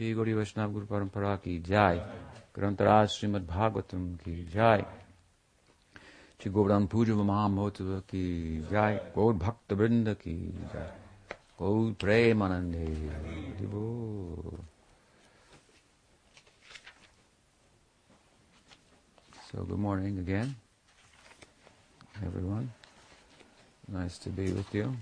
श्री गौरी वैष्णव गुरु परंपरा की जय, ग्रंथराज श्रीमद् भागवतम की जय, श्री गोवर्धन पूज महामहोत्सव की जय, गौर भक्त वृंद की जय, गौर प्रेम आनंदे। So good morning again, everyone. Nice to be with you.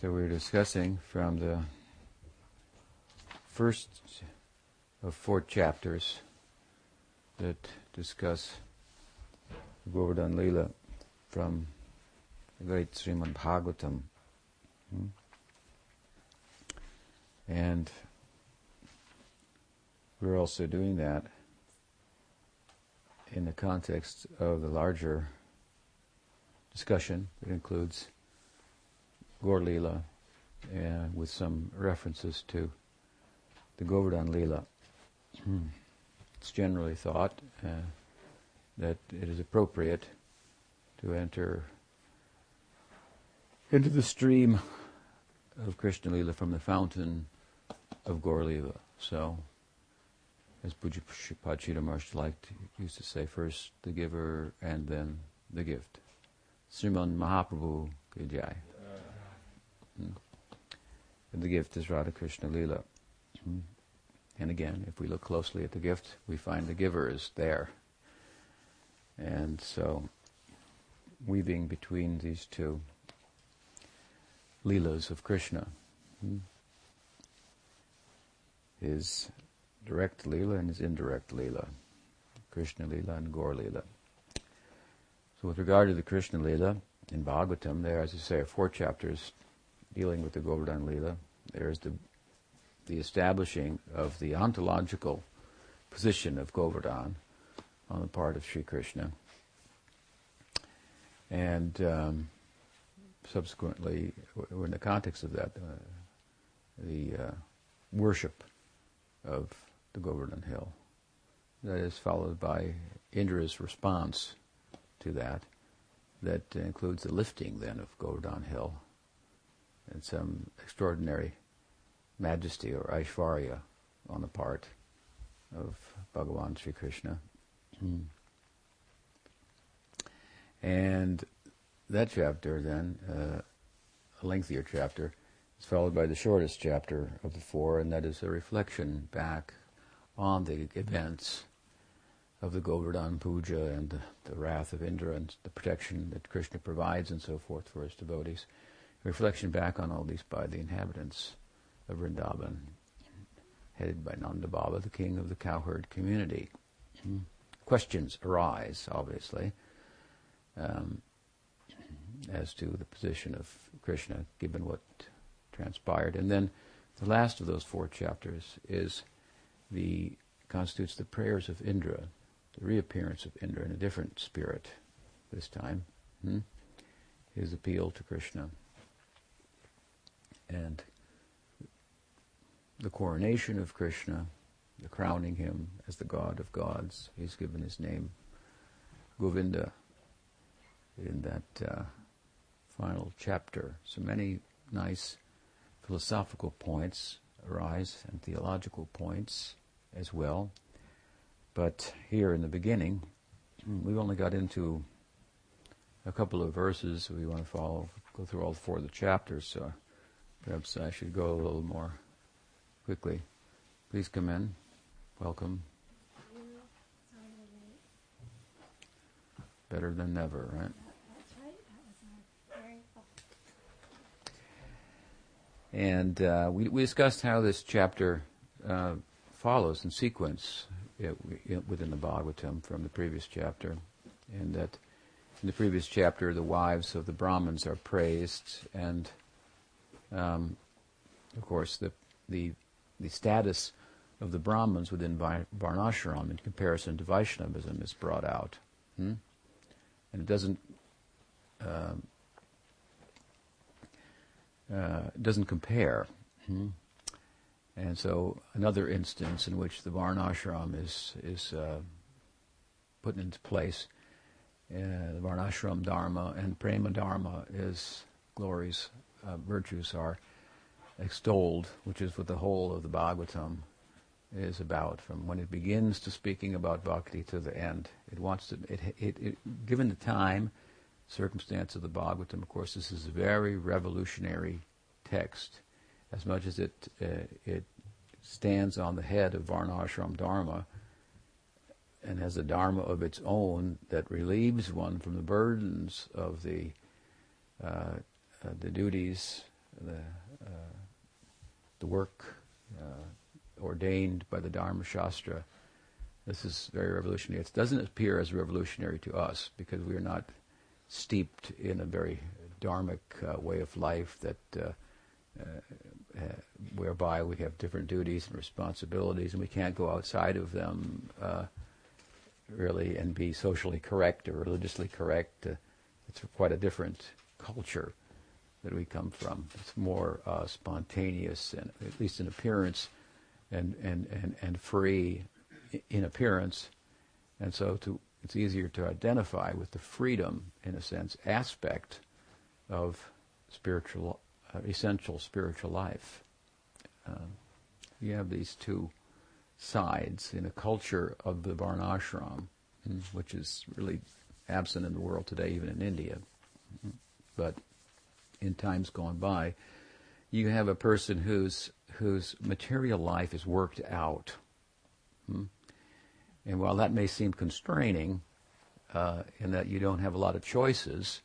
So we're discussing from the first of 4 chapters that discuss Govardhan Leela from the great Srimad Bhagavatam. And we're also doing that in the context of the larger discussion that includes Gaur Leela, with some references to the Govardhan Leela. It's generally thought that it is appropriate to enter into the stream of Krishna Leela from the fountain of Gaur Leela. So, as Pujapad Chidamurti used to say, first the giver and then the gift. Sriman Mahaprabhu ki jai. And the gift is Radha Krishna Leela. And again, if we look closely at the gift, we find the giver is there. And so, weaving between these two Leelas of Krishna, his direct Leela and his indirect Leela, Krishna Leela and Gaur Leela. So with regard to the Krishna Leela, in Bhagavatam, there, as I say, are 4 chapters dealing with the Govardhan Leela. There is the establishing of the ontological position of Govardhan on the part of Sri Krishna, and subsequently, in the context of that, the worship of the Govardhan Hill. That is followed by Indra's response to that. That includes the lifting, then, of Govardhan Hill and some extraordinary majesty or Aishwarya on the part of Bhagavan Sri Krishna. And that chapter then, a lengthier chapter, is followed by the shortest chapter of the 4, and that is a reflection back on the events of the Govardhan Puja and the wrath of Indra and the protection that Krishna provides and so forth for his devotees. Reflection back on all these by the inhabitants of Vrindavan, headed by Nanda Baba, the king of the cowherd community. Questions arise, obviously, as to the position of Krishna, given what transpired. And then the last of those 4 chapters constitutes the prayers of Indra, the reappearance of Indra in a different spirit this time, his appeal to Krishna, and the coronation of Krishna, the crowning him as the God of gods. He's given his name Govinda in that final chapter. So many nice philosophical points arise and theological points as well. But here in the beginning, we've only got into a couple of verses. We want to go through all 4 of the chapters, so perhaps I should go a little more quickly. Please come in. Welcome. Better than never, right? That's right. That was very helpful. And we discussed how this chapter follows in sequence within the Bhagavatam from the previous chapter, and that in the previous chapter the wives of the Brahmins are praised, and of course, the status of the Brahmins within Varnashram in comparison to Vaishnavism is brought out, and it doesn't compare. And so, another instance in which the Varnashram is put into place. The Varnashram Dharma and Prema Dharma is glories, virtues are extolled, which is what the whole of the Bhagavatam is about. From when it begins to speaking about bhakti to the end, it wants to. It given the time, circumstance of the Bhagavatam, of course, this is a very revolutionary text, as much as it stands on the head of Varnashram Dharma and has a dharma of its own that relieves one from the burdens of the duties, the work ordained by the Dharma Shastra. This is very revolutionary. It doesn't appear as revolutionary to us because we are not steeped in a very dharmic way of life that whereby we have different duties and responsibilities and we can't go outside of them really and be socially correct or religiously correct. It's quite a different culture that we come from. It's more spontaneous, and at least in appearance, and free in appearance, and so it's easier to identify with the freedom, in a sense, aspect of spiritual, essential spiritual life. You have these two sides in a culture of the Varnashram, which is really absent in the world today, even in India. But in times gone by, you have a person whose material life is worked out. And while that may seem constraining, in that you don't have a lot of choices,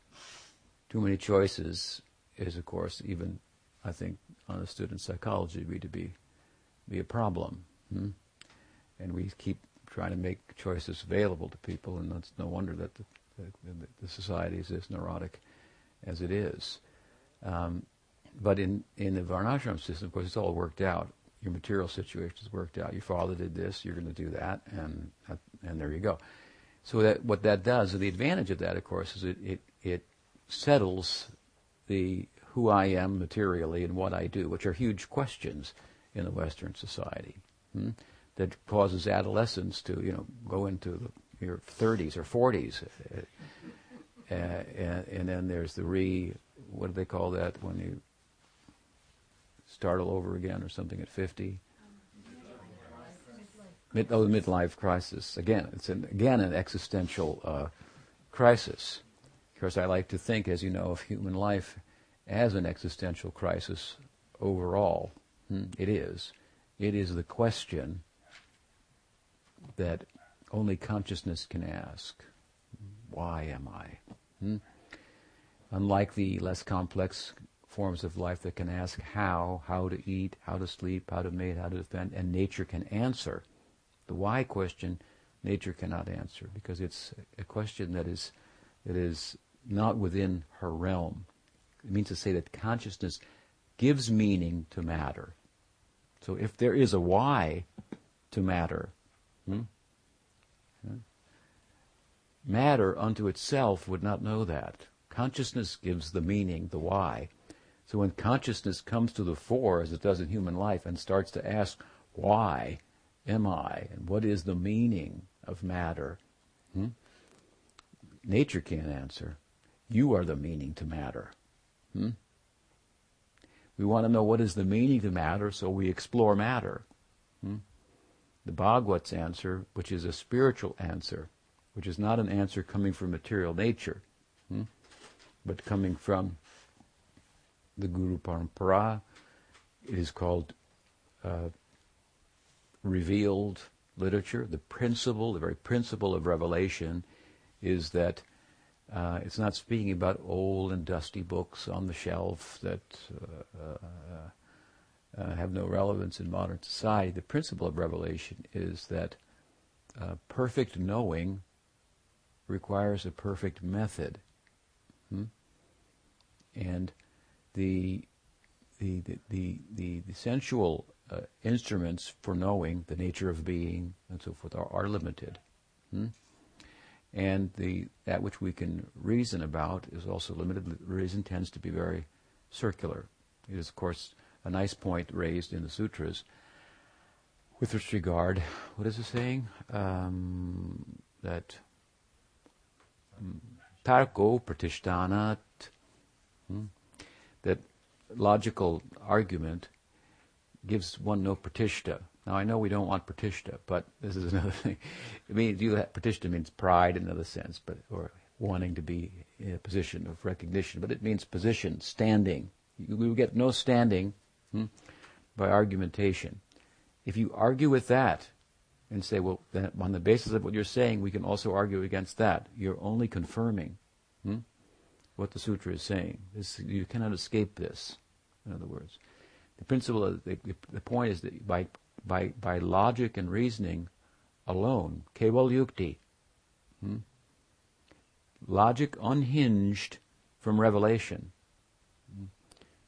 too many choices is, of course, even, I think, understood in psychology to be a problem. And we keep trying to make choices available to people, and that's no wonder that the society is as neurotic as it is. But in the Varnashram system, of course, it's all worked out. Your material situation is worked out. Your father did this, you're going to do that, and there you go. So that what that does, the advantage of that, of course, is it settles the who I am materially and what I do, which are huge questions in the Western society. That causes adolescents to, go into your 30s or 40s, and then there's what do they call that when you start all over again or something at 50? Midlife crisis. Again, it's an existential crisis. Of course, I like to think, as you know, of human life as an existential crisis overall. It is. It is the question that only consciousness can ask. Why am I? Unlike the less complex forms of life that can ask how to eat, how to sleep, how to mate, how to defend, and nature can answer. The why question, nature cannot answer because it's a question that is not within her realm. It means to say that consciousness gives meaning to matter. So if there is a why to matter, matter unto itself would not know that. Consciousness gives the meaning, the why. So when consciousness comes to the fore, as it does in human life, and starts to ask, why am I? And what is the meaning of matter? Nature can't answer. You are the meaning to matter. We want to know what is the meaning to matter, so we explore matter. The Bhagavata's answer, which is a spiritual answer, which is not an answer coming from material nature, but coming from the Guru Parampara, it is called revealed literature. The very principle of revelation is that it's not speaking about old and dusty books on the shelf that have no relevance in modern society. The principle of revelation is that perfect knowing requires a perfect method. And the sensual instruments for knowing the nature of being and so forth are limited. And that which we can reason about is also limited. Reason tends to be very circular. It is, of course, a nice point raised in the sutras with this regard. What is it saying? That tarko pratishthanat, that logical argument gives one no pratishtha. Now I know we don't want pratishtha, but this is another thing. It means pratishtha means pride in another sense, but or wanting to be in a position of recognition. But it means position, standing. We get no standing by argumentation. If you argue with that and say, well, then on the basis of what you're saying, we can also argue against that, you're only confirming what the sutra is saying. This, you cannot escape this. In other words, the principle, the point is that by logic and reasoning alone, keval yukti, logic unhinged from revelation,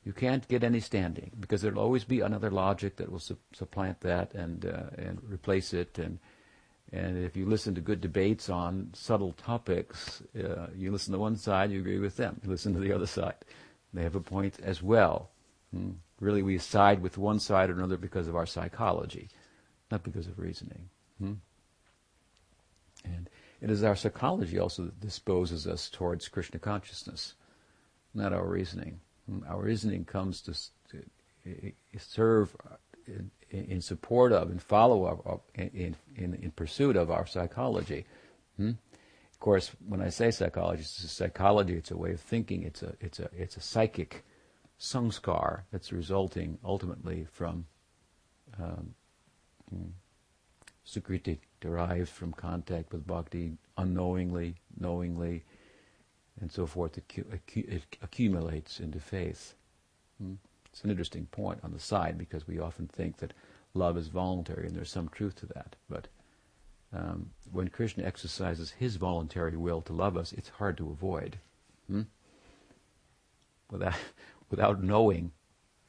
you can't get any standing, because there'll always be another logic that will supplant that and replace it. And if you listen to good debates on subtle topics, you listen to one side, you agree with them. You listen to the other side, they have a point as well. Really, we side with one side or another because of our psychology, not because of reasoning. And it is our psychology also that disposes us towards Krishna consciousness, not our reasoning. Our reasoning comes to serve in support of, in follow of, in pursuit of our psychology. Of course, when I say psychology, it's a psychology. It's a way of thinking. It's a psychic sanskar that's resulting ultimately from sukriti, derived from contact with bhakti, unknowingly, knowingly, and so forth. It accumulates into faith. It's an interesting point on the side, because we often think that love is voluntary, and there's some truth to that. But when Krishna exercises his voluntary will to love us, it's hard to avoid. Without knowing,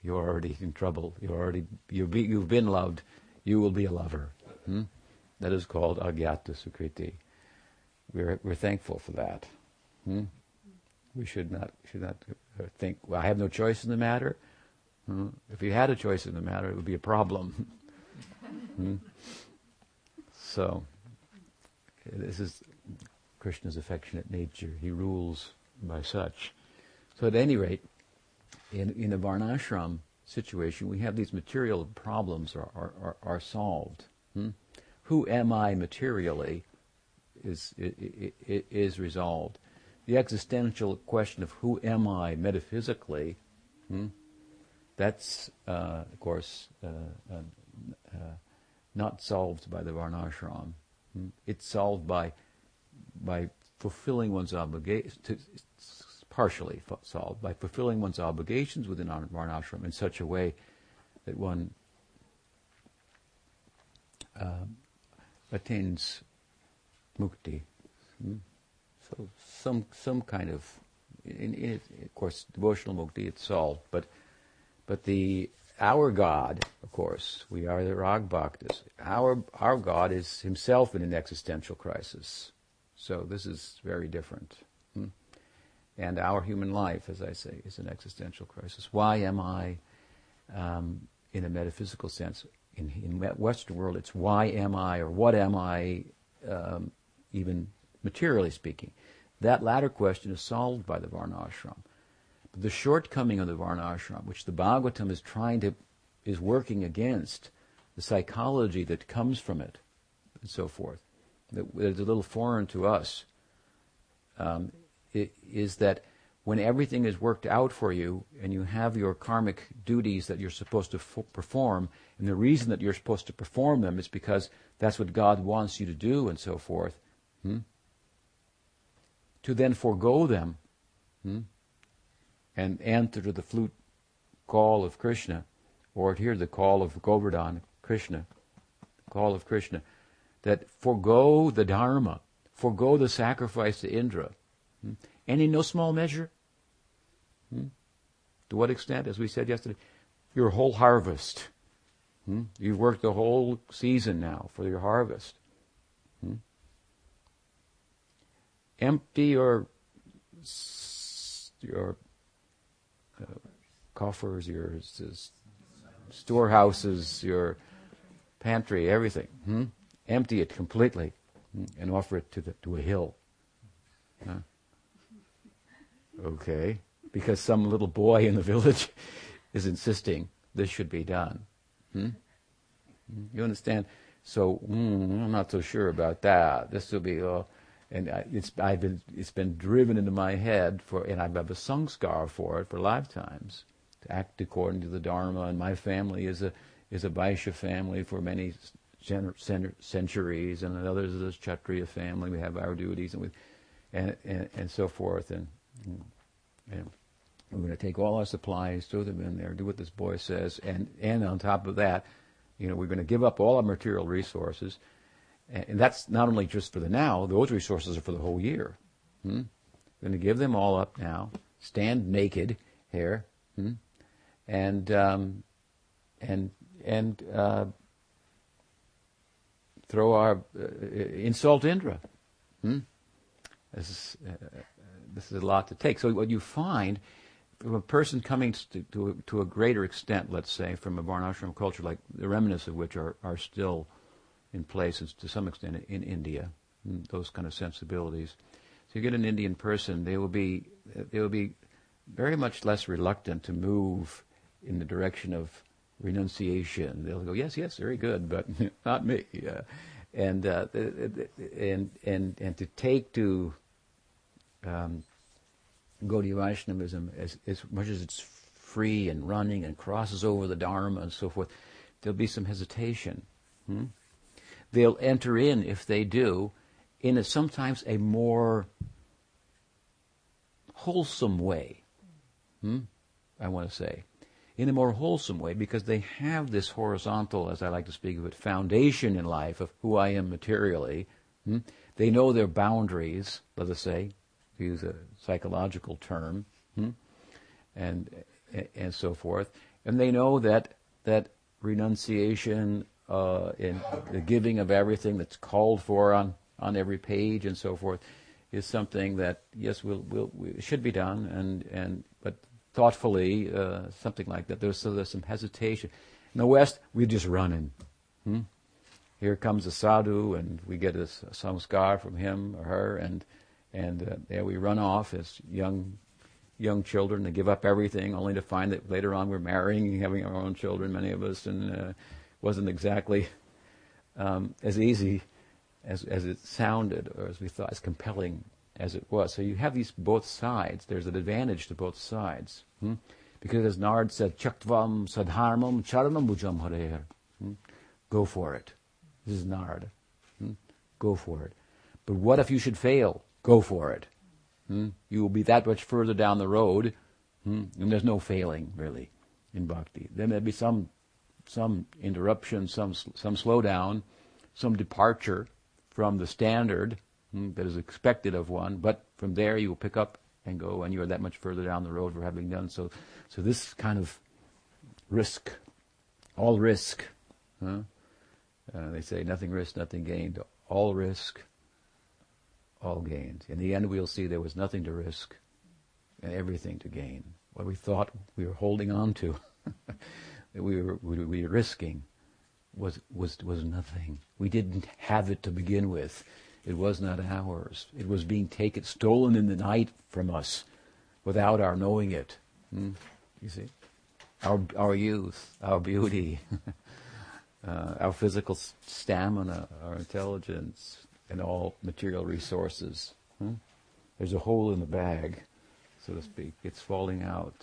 you're already in trouble. You've been loved. You will be a lover. That is called agyata sukriti. We're thankful for that. We should not think, well, I have no choice in the matter. If you had a choice in the matter, it would be a problem. So, this is Krishna's affectionate nature. He rules by such. So at any rate, in the varnashram situation, we have these material problems are solved. Who am I materially is resolved. The existential question of who am I metaphysically, that's, of course, not solved by the varnashram. It's solved by fulfilling one's obligations, partially solved by fulfilling one's obligations within varnashram in such a way that one attains mukti. So some kind of, of course, devotional mukti, it's solved, but our God, of course, we are the rag bhaktas. Our God is himself in an existential crisis, so this is very different. And our human life, as I say, is an existential crisis. Why am I, in a metaphysical sense, in Western world, it's why am I or what am I, even materially speaking. That latter question is solved by the varnashram. But the shortcoming of the varnashram, which the Bhagavatam is is working against, the psychology that comes from it, and so forth, that is a little foreign to us, is that when everything is worked out for you and you have your karmic duties that you're supposed to perform, and the reason that you're supposed to perform them is because that's what God wants you to do, and so forth, to then forego them and answer to the flute call of Krishna, or adhere to the call of Govardhan Krishna, that forego the dharma, forego the sacrifice to Indra, and in no small measure, to what extent, as we said yesterday, your whole harvest. You've worked the whole season now for your harvest. Empty your coffers, your storehouses, your pantry, everything. Empty it completely and offer it to a hill. Huh? Okay, because some little boy in the village is insisting this should be done. Hmm? You understand? So I'm not so sure about that. This will be, it's been driven into my head and I've had a samskara for it for lifetimes. To act according to the Dharma, and my family is a Vaishya family for many centuries, and another is a Kshatriya family. We have our duties and so forth, and we're going to take all our supplies, throw them in there, do what this boy says, and on top of that, we're going to give up all our material resources, and that's not only just for the now. Those resources are for the whole year. Hmm? We're going to give them all up now. Stand naked here, and throw our insult Indra. Hmm? This is a lot to take. So what you find from a person coming to a greater extent, let's say, from a varnashram culture, like the remnants of which are still in place to some extent in India, those kind of sensibilities. So you get an Indian person, they will be very much less reluctant to move in the direction of renunciation. They'll go, yes, very good, but not me. And to take to Gaudiya Vaishnavism as much as it's free and running and crosses over the Dharma and so forth, there'll be some hesitation. Hmm? They'll enter in, if they do, in sometimes a more wholesome way. I want to say, in a more wholesome way, because they have this horizontal, as I like to speak of it, foundation in life of who I am materially. They know their boundaries, let us say, to use a psychological term, and so forth. And they know that renunciation and the giving of everything that's called for on every page and so forth is something that, yes, we should be done, but thoughtfully, something like that. There's some hesitation. In the West, we're just running. Here comes a sadhu, and we get a samskar from him or her, and there we run off as young children to give up everything, only to find that later on we're marrying and having our own children, many of us, and it wasn't exactly as easy as it sounded, or as we thought, as compelling as it was. So you have these both sides. There's an advantage to both sides. Because as Nard said, Chaktvam sadharmam charanam bhujam harer. Go for it. This is Nard. Go for it. But what if you should fail? Go for it. You will be that much further down the road, and there's no failing, really, in bhakti. Then there'll be some interruption, some slowdown, some departure from the standard that is expected of one, but from there you will pick up and go, and you are that much further down the road for having done so. So this kind of risk, all risk, they say nothing risked, nothing gained, all risk, all gained. In the end we'll see there was nothing to risk and everything to gain. What we thought we were holding on to, that we were risking, was nothing. We didn't have it to begin with. It was not ours. It was being stolen in the night from us, without our knowing it. You see, our youth, our beauty, our physical stamina, our intelligence, and all material resources. There's a hole in the bag, so to speak. It's falling out.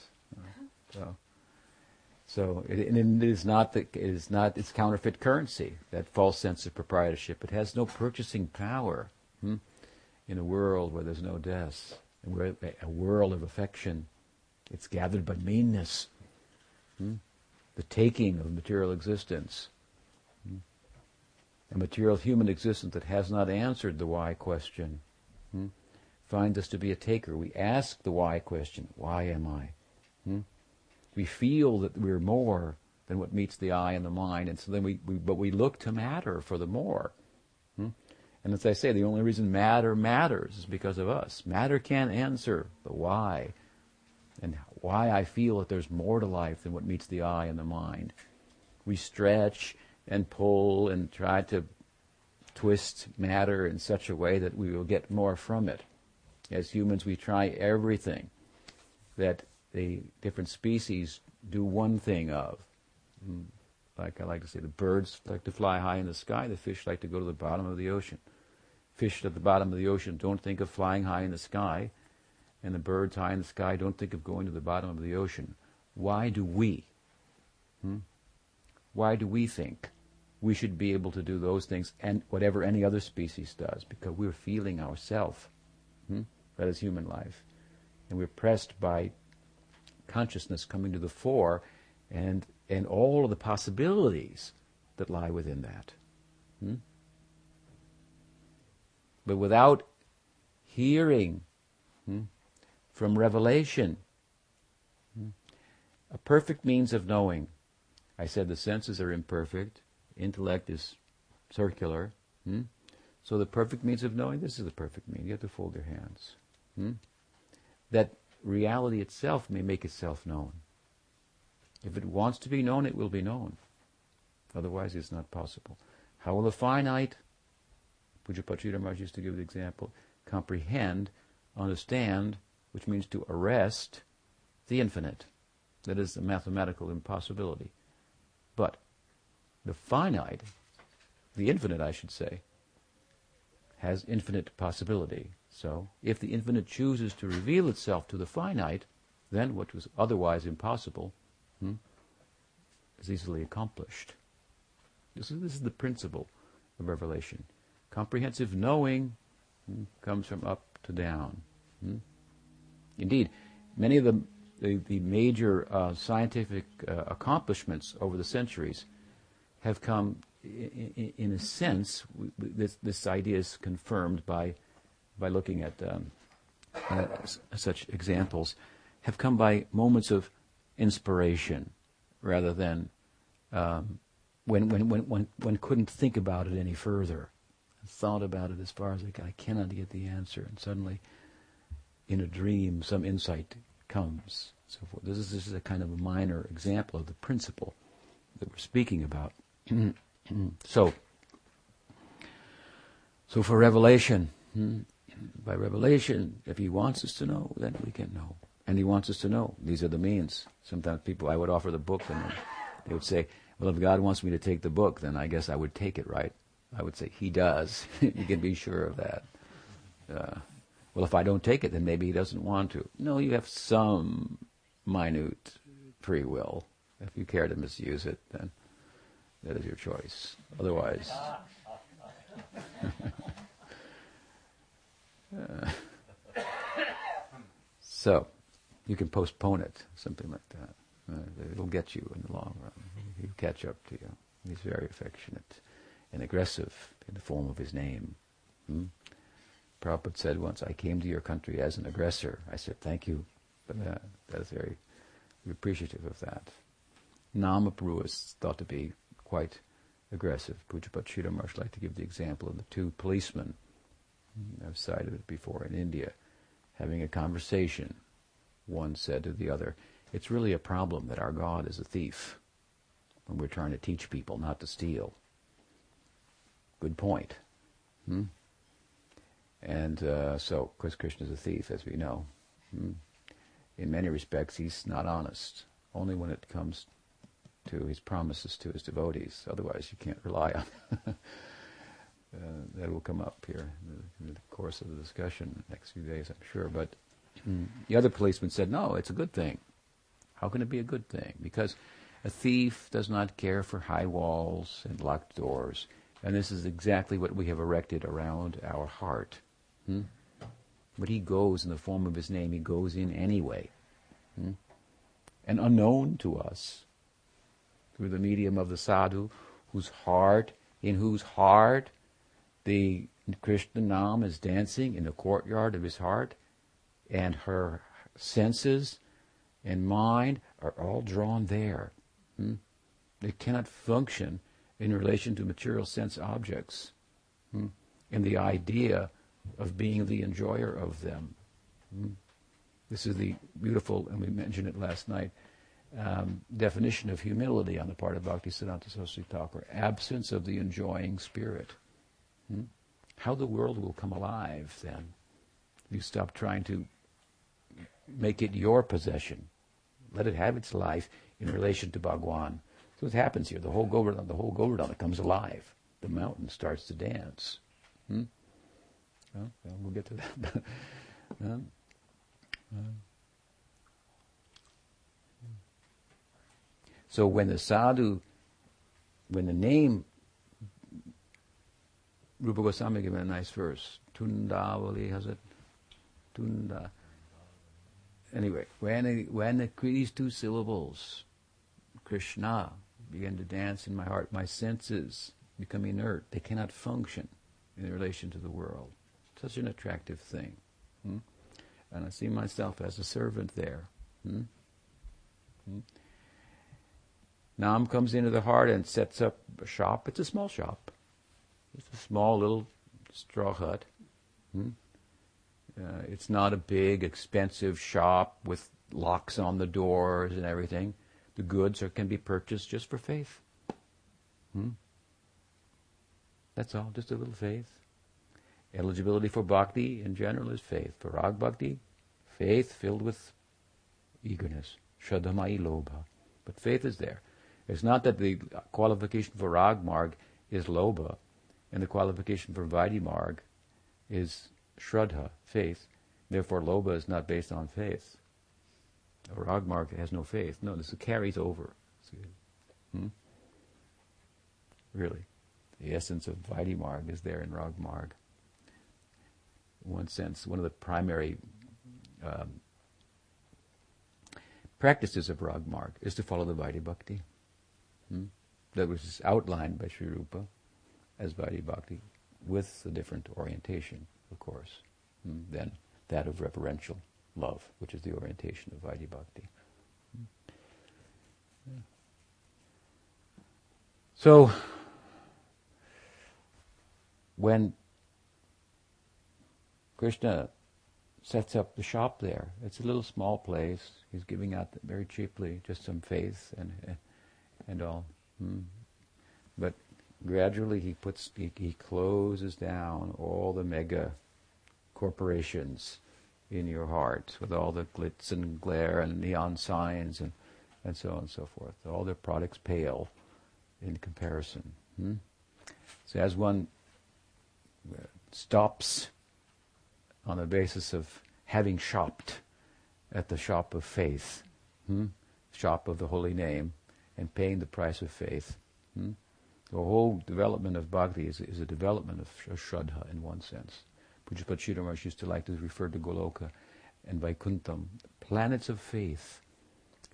So it is not its counterfeit currency, that false sense of proprietorship. It has no purchasing power in a world where there's no death, and where a world of affection. It's gathered by meanness, the taking of material existence, a material human existence that has not answered the why question. Finds us to be a taker. We ask the why question. Why am I? We feel that we're more than what meets the eye and the mind, and so then we look to matter for the more. And as I say, the only reason matter matters is because of us. Matter can't answer the why, and why I feel that there's more to life than what meets the eye and the mind. We stretch and pull and try to twist matter in such a way that we will get more from it. As humans, we try everything that the different species do one thing of. Like I like to say, the birds like to fly high in the sky, the fish like to go to the bottom of the ocean. Fish at the bottom of the ocean don't think of flying high in the sky, and the birds high in the sky don't think of going to the bottom of the ocean. Why do we? Why do we think we should be able to do those things and whatever any other species does? Because we're feeling ourselves. That is human life. And we're pressed by consciousness coming to the fore and all of the possibilities that lie within that. But without hearing from revelation, a perfect means of knowing. I said the senses are imperfect, intellect is circular. So the perfect means of knowing, this is the perfect means. You have to fold your hands. That reality itself may make itself known. If it wants to be known, it will be known. Otherwise, it's not possible. How will the finite, Pujapachita Maharaj used to give the example, comprehend, understand, which means to arrest, the infinite? That is a mathematical impossibility. But the finite, the infinite, I should say, has infinite possibility. So, if the infinite chooses to reveal itself to the finite, then what was otherwise impossible is easily accomplished. This is the principle of revelation. Comprehensive knowing comes from up to down. Indeed, many of the major scientific accomplishments over the centuries have come, in a sense, this idea is confirmed by looking at such examples, have come by moments of inspiration rather than when couldn't think about it any further. I thought about it as far as I cannot get the answer, and suddenly in a dream some insight comes, so forth. This is a kind of a minor example of the principle that we're speaking about. So for revelation, by revelation, if he wants us to know, then we can know. And he wants us to know. These are the means. Sometimes people, I would offer the book, and they would say, well, if God wants me to take the book, then I guess I would take it, right? I would say, he does. You can be sure of that. Well, if I don't take it, then maybe he doesn't want to. No, you have some minute free will. If you care to misuse it, then that is your choice. Otherwise... So, you can postpone it, something like that. It'll get you in the long run. He'll catch up to you. He's very affectionate and aggressive in the form of his name. Prabhupada said once, I came to your country as an aggressor. I said, thank you for that. That is very appreciative of that. Namaprabhu is thought to be quite aggressive. Pujapachita Maharaj liked to give the example of the two policemen. I've cited it before in India, having a conversation. One said to the other, it's really a problem that our God is a thief when we're trying to teach people not to steal. Good point. And so, of course, Krishna is a thief, as we know. In many respects, he's not honest, only when it comes to his promises to his devotees. Otherwise, you can't rely on that will come up here in the course of the discussion next few days, I'm sure. But the other policeman said, no, it's a good thing. How can it be a good thing? Because a thief does not care for high walls and locked doors. And this is exactly what we have erected around our heart. But he goes in the form of his name. He goes in anyway. And unknown to us, through the medium of the sadhu, in whose heart the Krishna Nam is dancing in the courtyard of his heart, and her senses and mind are all drawn there. They cannot function in relation to material sense objects and the idea of being the enjoyer of them. This is the beautiful, and we mentioned it last night, definition of humility on the part of Bhaktisiddhanta Saraswati Thakur: absence of the enjoying spirit. How the world will come alive then, You stop trying to make it your possession. Let it have its life in relation to Bhagwan. So what happens here? The whole Govardhana comes alive. The mountain starts to dance. Well, we'll get to that. So when the sadhu, when the name, Rupa Goswami gave me a nice verse. Tundavali has it. Tunda. Anyway, when these two syllables, Krishna, begin to dance in my heart, my senses become inert. They cannot function in relation to the world. Such an attractive thing. And I see myself as a servant there. Nam comes into the heart and sets up a shop. It's a small shop. It's a small little straw hut. It's not a big, expensive shop with locks on the doors and everything. The goods can be purchased just for faith. That's all, just a little faith. Eligibility for bhakti in general is faith. For rag bhakti, faith filled with eagerness. Shraddhamai lobha. But faith is there. It's not that the qualification for rag marg is lobha, and the qualification for vaidhi marg is shraddha, faith. Therefore, lobha is not based on faith. A rag marg has no faith. No, this carries over. Really. The essence of vaidhi marg is there in rag marg. In one sense, one of the primary practices of rag marg is to follow the vaidhi bhakti. That was outlined by Sri Rupa as vaidhi bhakti, with a different orientation, of course, than that of reverential love, which is the orientation of vaidhi bhakti. So, when Krishna sets up the shop there, it's a little small place. He's giving out very cheaply just some faith and all. But gradually he closes down all the mega corporations in your heart with all the glitz and glare and neon signs and so on and so forth. All their products pale in comparison. So as one stops on the basis of having shopped at the shop of faith, shop of the holy name, and paying the price of faith. The whole development of bhakti is a development of shraddha in one sense. Pujapad Sridhar Maharaj used to like to refer to Goloka and Vaikuntham, planets of faith.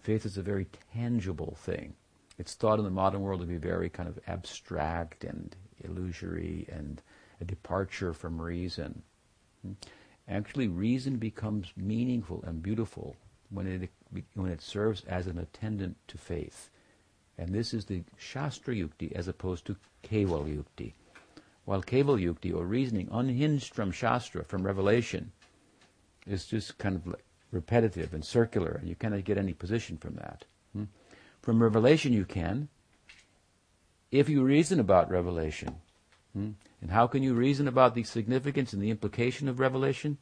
Faith is a very tangible thing. It's thought in the modern world to be very kind of abstract and illusory and a departure from reason. Actually, reason becomes meaningful and beautiful when it serves as an attendant to faith. And this is the Shastra Yukti as opposed to Keval Yukti. While Keval Yukti, or reasoning unhinged from Shastra, from revelation, is just kind of repetitive and circular, and you cannot get any position from that. From revelation you can, if you reason about revelation. And how can you reason about the significance and the implication of revelation?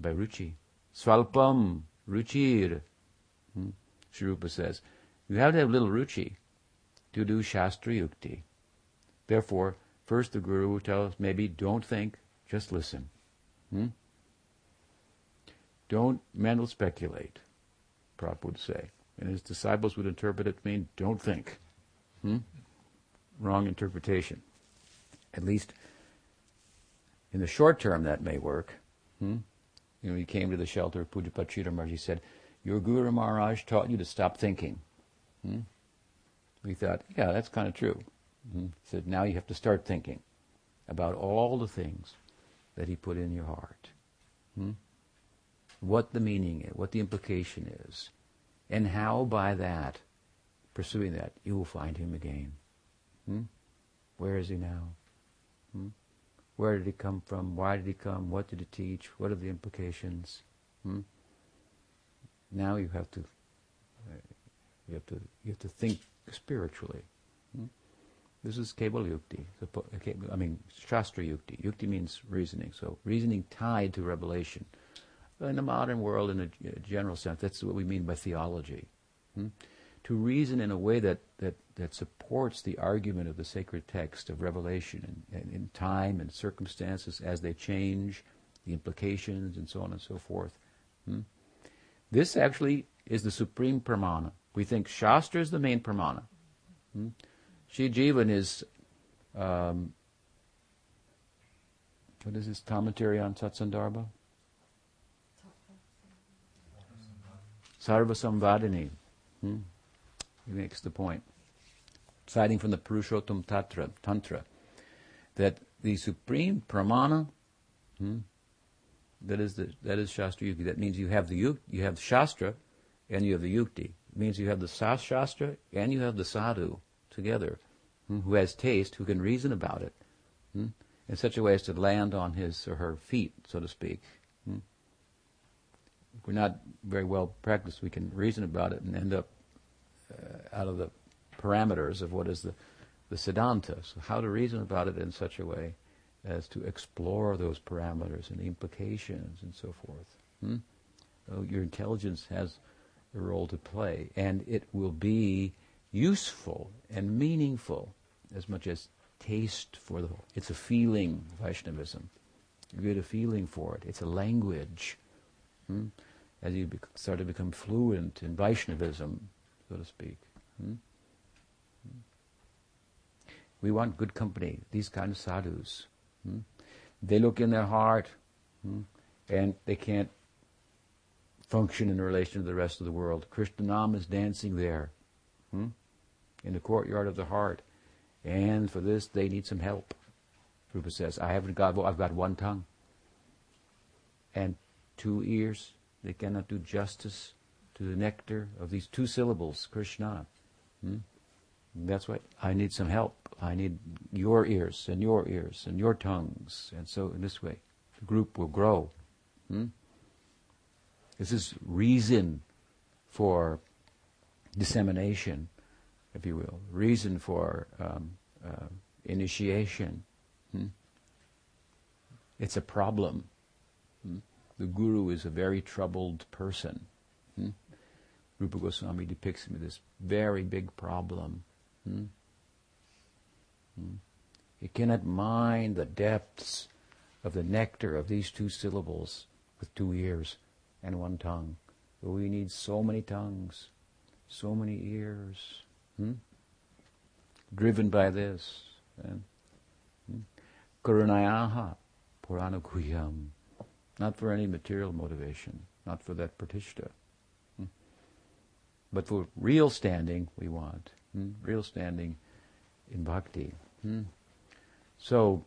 By ruchi. Swalpam, ruchir. Sri Rupa says, you have to have little ruchi to do Shastra Yukti. Therefore, first the Guru tells, maybe don't think, just listen. Don't mental speculate, Prabhupada would say. And his disciples would interpret it to mean, don't think. Wrong interpretation. At least in the short term that may work. You know, he came to the shelter of Pujapad Sridhar Maharaj. He said, your Guru Maharaj taught you to stop thinking. We thought, yeah, that's kind of true. He said, now you have to start thinking about all the things that he put in your heart. What the meaning is, what the implication is, and how by that, pursuing that, you will find him again. Where is he now? Where did he come from? Why did he come? What did he teach? What are the implications? Now you have to think spiritually. This is Keval Yukti. Shastra Yukti. Yukti means reasoning. So reasoning tied to revelation. in the modern world, in a general sense, that's what we mean by theology. To reason in a way that supports the argument of the sacred text of Revelation in time and circumstances as they change, the implications and so on and so forth. This actually is the supreme pramana. We think Shastra is the main pramana. Sri Jivan is, what is his commentary on Satsandarbha? Sarvasamvadini. He makes the point, citing from the Purushottam Tantra, that the supreme pramana, that is Shastra Yukti. That means you have the Yukti, you have Shastra, and you have the Yukti. It means you have the Shastra and you have the Sadhu together, who has taste, who can reason about it, in such a way as to land on his or her feet, so to speak. If we're not very well practiced, we can reason about it and end up out of the parameters of what is the Siddhanta. So how to reason about it in such a way as to explore those parameters and the implications and so forth. So your intelligence has a role to play, and it will be useful and meaningful as much as taste for the whole. It's a feeling, Vaishnavism. You get a feeling for it. It's a language. As you start to become fluent in Vaishnavism, so to speak. We want good company, these kind of sadhus. They look in their heart, and they can't function in relation to the rest of the world. Krishnanam is dancing there, in the courtyard of the heart, and for this they need some help. Rupa says, I've got one tongue and two ears. They cannot do justice to the nectar of these two syllables, Krishna. That's why I need some help. I need your ears and your ears and your tongues. And so in this way, the group will grow. This is reason for dissemination, if you will. Reason for initiation. It's a problem. The guru is a very troubled person. Rupa Goswami depicts him as this very big problem. He cannot mine the depths of the nectar of these two syllables with two ears and one tongue. But we need so many tongues, so many ears, driven by this. Karunayaha puranakuyam. Not for any material motivation, not for that pratishta. But for real standing, we want. Real standing in bhakti. So,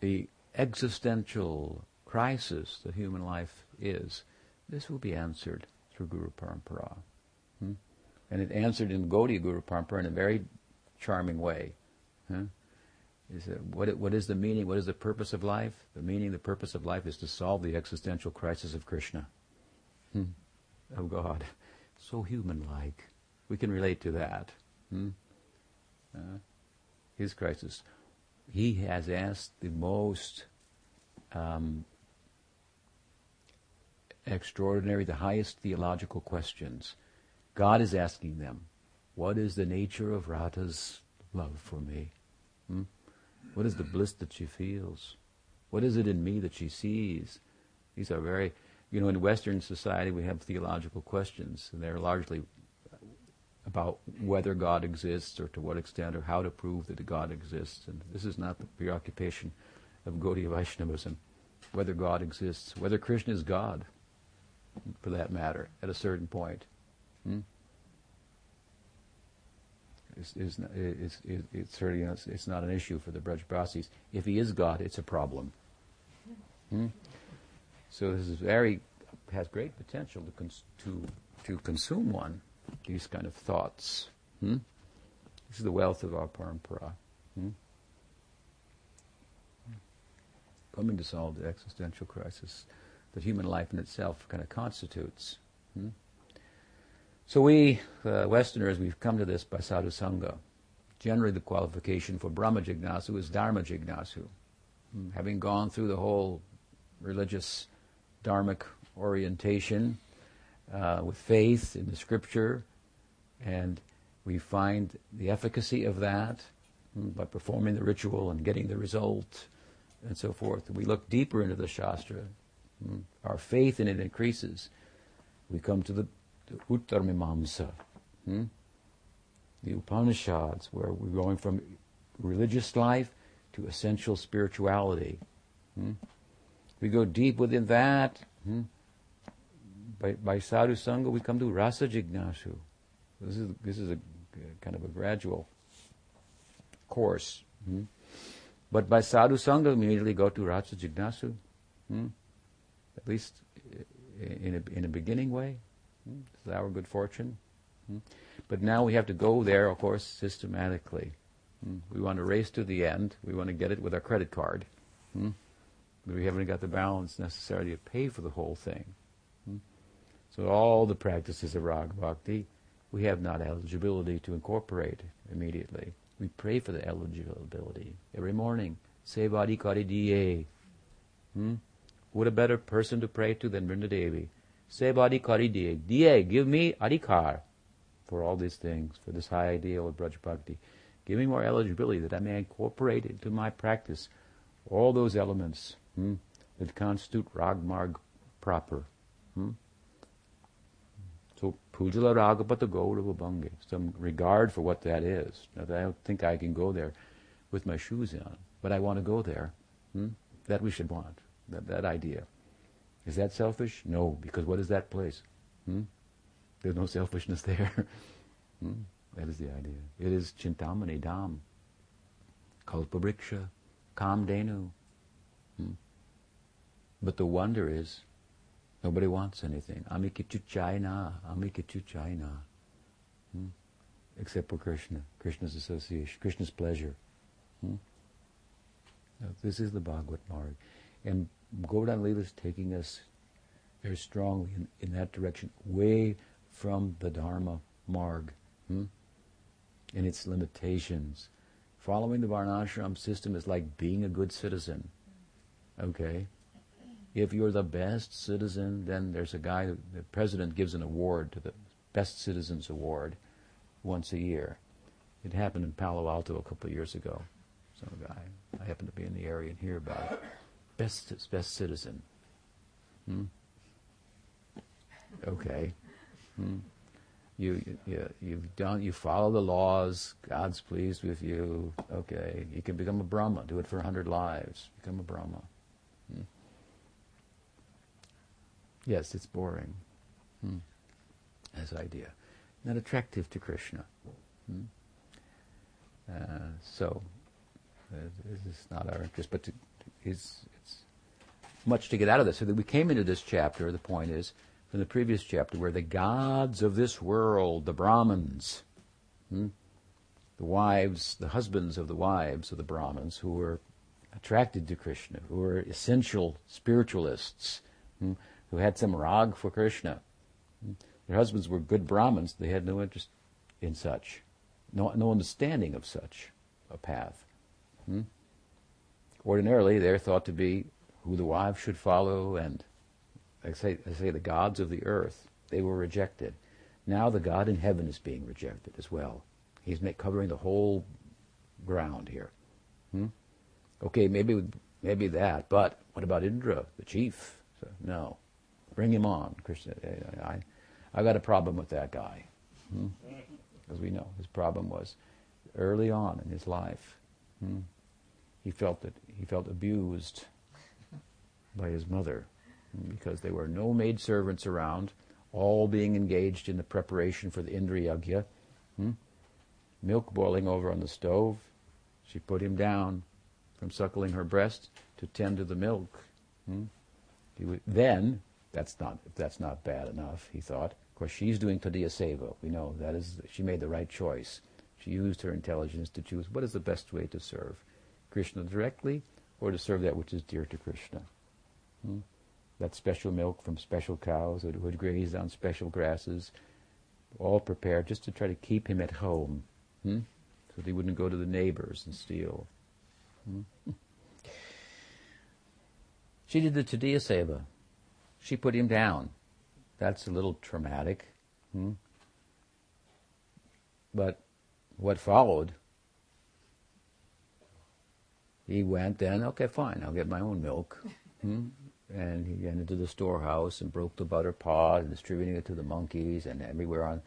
the existential crisis that human life is, this will be answered through Guru Parampara. And it answered in Gaudiya Guru Parampara in a very charming way. Is that what is the meaning, what is the purpose of life? The meaning, the purpose of life is to solve the existential crisis of Krishna. Oh God, so human-like. We can relate to that. His crisis. He has asked the most extraordinary, the highest theological questions. God is asking them, what is the nature of Radha's love for me? What is the bliss that she feels? What is it in me that she sees? These are very... You know, in Western society, we have theological questions, and they're largely about whether God exists or to what extent or how to prove that God exists. And this is not the preoccupation of Gaudiya Vaishnavism, whether God exists, whether Krishna is God, for that matter, at a certain point. It's not an issue for the Brajbasis. If he is God, it's a problem. So this is has great potential to consume one, these kind of thoughts. This is the wealth of our parampara. Coming to solve the existential crisis that human life in itself kind of constitutes. So we Westerners, we've come to this by sadhu sangha. Generally, the qualification for Brahma Jignasu is Dharma Jignasu, having gone through the whole religious dharmic orientation with faith in the scripture, and we find the efficacy of that by performing the ritual and getting the result and so forth. We look deeper into the Shastra. Our faith in it increases. We come to the Uttarmimamsa, the Upanishads, where we're going from religious life to essential spirituality. We go deep within that. By Sadhu Sangha, we come to Rasa Jignashu. This is a kind of a gradual course. But by Sadhu Sangha, we immediately go to Rasa Jignashu. At least in a beginning way. It's our good fortune. But now we have to go there, of course, systematically. We want to race to the end. We want to get it with our credit card. But we haven't got the balance necessarily to pay for the whole thing. So all the practices of Raga Bhakti, we have not eligibility to incorporate immediately. We pray for the eligibility every morning. Sevadi Kari Diye. What a better person to pray to than Vrindadevi? Sevadi Kari Diye. Diye, give me adhikar for all these things, for this high ideal of Braja Bhakti. Give me more eligibility that I may incorporate into my practice all those elements that constitute Rag Marg proper. So, Pujala Ragapata Gaurava Bhange, some regard for what that is. Now, I don't think I can go there with my shoes on, but I want to go there. That we should want, that idea. Is that selfish? No, because what is that place? There's no selfishness there. That is the idea. It is Chintamani Dham, Kalpavriksha, Kamdenu. But the wonder is, nobody wants anything. Amikitu China. Except for Krishna, Krishna's association, Krishna's pleasure. Now, this is the Bhagavad Marg. And Govardhan Leela is taking us very strongly in that direction, away from the Dharma Marg and its limitations. Following the Varnashram system is like being a good citizen. Okay? If you're the best citizen, then there's a guy, the president gives an award to the Best Citizens Award once a year. It happened in Palo Alto a couple of years ago. Some guy, I happen to be in the area and hear about it. Best citizen. Okay. You follow the laws, God's pleased with you. Okay, you can become a Brahma, do it for 100 lives, become a Brahma. Yes, it's boring, as idea. Not attractive to Krishna. So this is not our interest, but it's much to get out of this. So that we came into this chapter, the point is, from the previous chapter, where the gods of this world, the Brahmins, the wives, the husbands of the wives of the Brahmins, who were attracted to Krishna, who were essential spiritualists, who had some rag for Krishna. Their husbands were good Brahmins. They had no interest in such, no understanding of such a path. Ordinarily, they're thought to be who the wives should follow, and I say the gods of the earth. They were rejected. Now the God in heaven is being rejected as well. He's covering the whole ground here. Okay, maybe that, but what about Indra, the chief? So, no. Bring him on, Krishna. I got a problem with that guy. As we know, his problem was early on in his life. He felt abused by his mother because there were no maidservants around, all being engaged in the preparation for the Indra Yajna. Milk boiling over on the stove. She put him down from suckling her breast to tend to the milk. Then, if that's not bad enough, he thought. Of course, she's doing Tadiya Seva. We know that is, she made the right choice. She used her intelligence to choose what is the best way to serve Krishna directly, or to serve that which is dear to Krishna. That special milk from special cows that would graze on special grasses, all prepared just to try to keep him at home, so that he wouldn't go to the neighbors and steal. She did the Tadiya Seva. She put him down. That's a little traumatic. But what followed, he went then, okay, fine, I'll get my own milk. And he went into the storehouse and broke the butter pot and distributing it to the monkeys, and everywhere on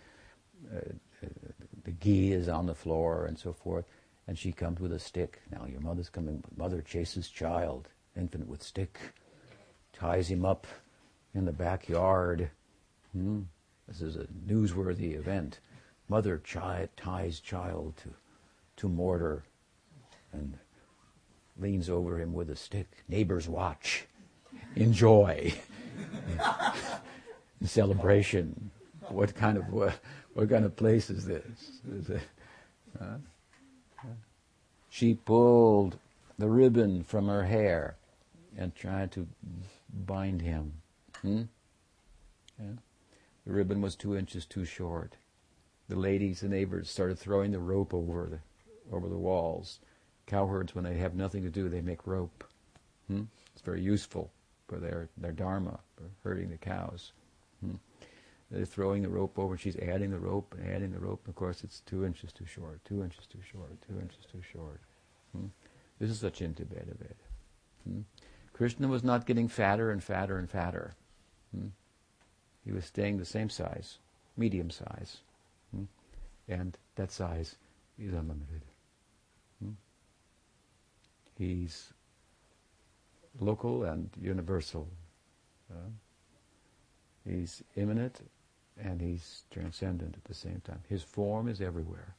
the ghee is on the floor and so forth. And she comes with a stick. Now your mother's coming. Mother chases child, infant with stick, ties him up in the backyard. This is a newsworthy event. Mother ties child to mortar and leans over him with a stick. Neighbors watch. Enjoy. Celebration. What kind of place is this? She pulled the ribbon from her hair and tried to bind him. The ribbon was 2 inches too short. The ladies, the neighbors, started throwing the rope over the walls. Cowherds, when they have nothing to do, they make rope. It's very useful for their dharma, for herding the cows. They're throwing the rope over, and she's adding the rope. Of course, it's 2 inches too short, 2 inches too short, 2 inches too short. This is such Veda. Krishna was not getting fatter and fatter and fatter. He was staying the same size, medium size. And that size is unlimited. He's local and universal. He's immanent and he's transcendent at the same time. His form is everywhere.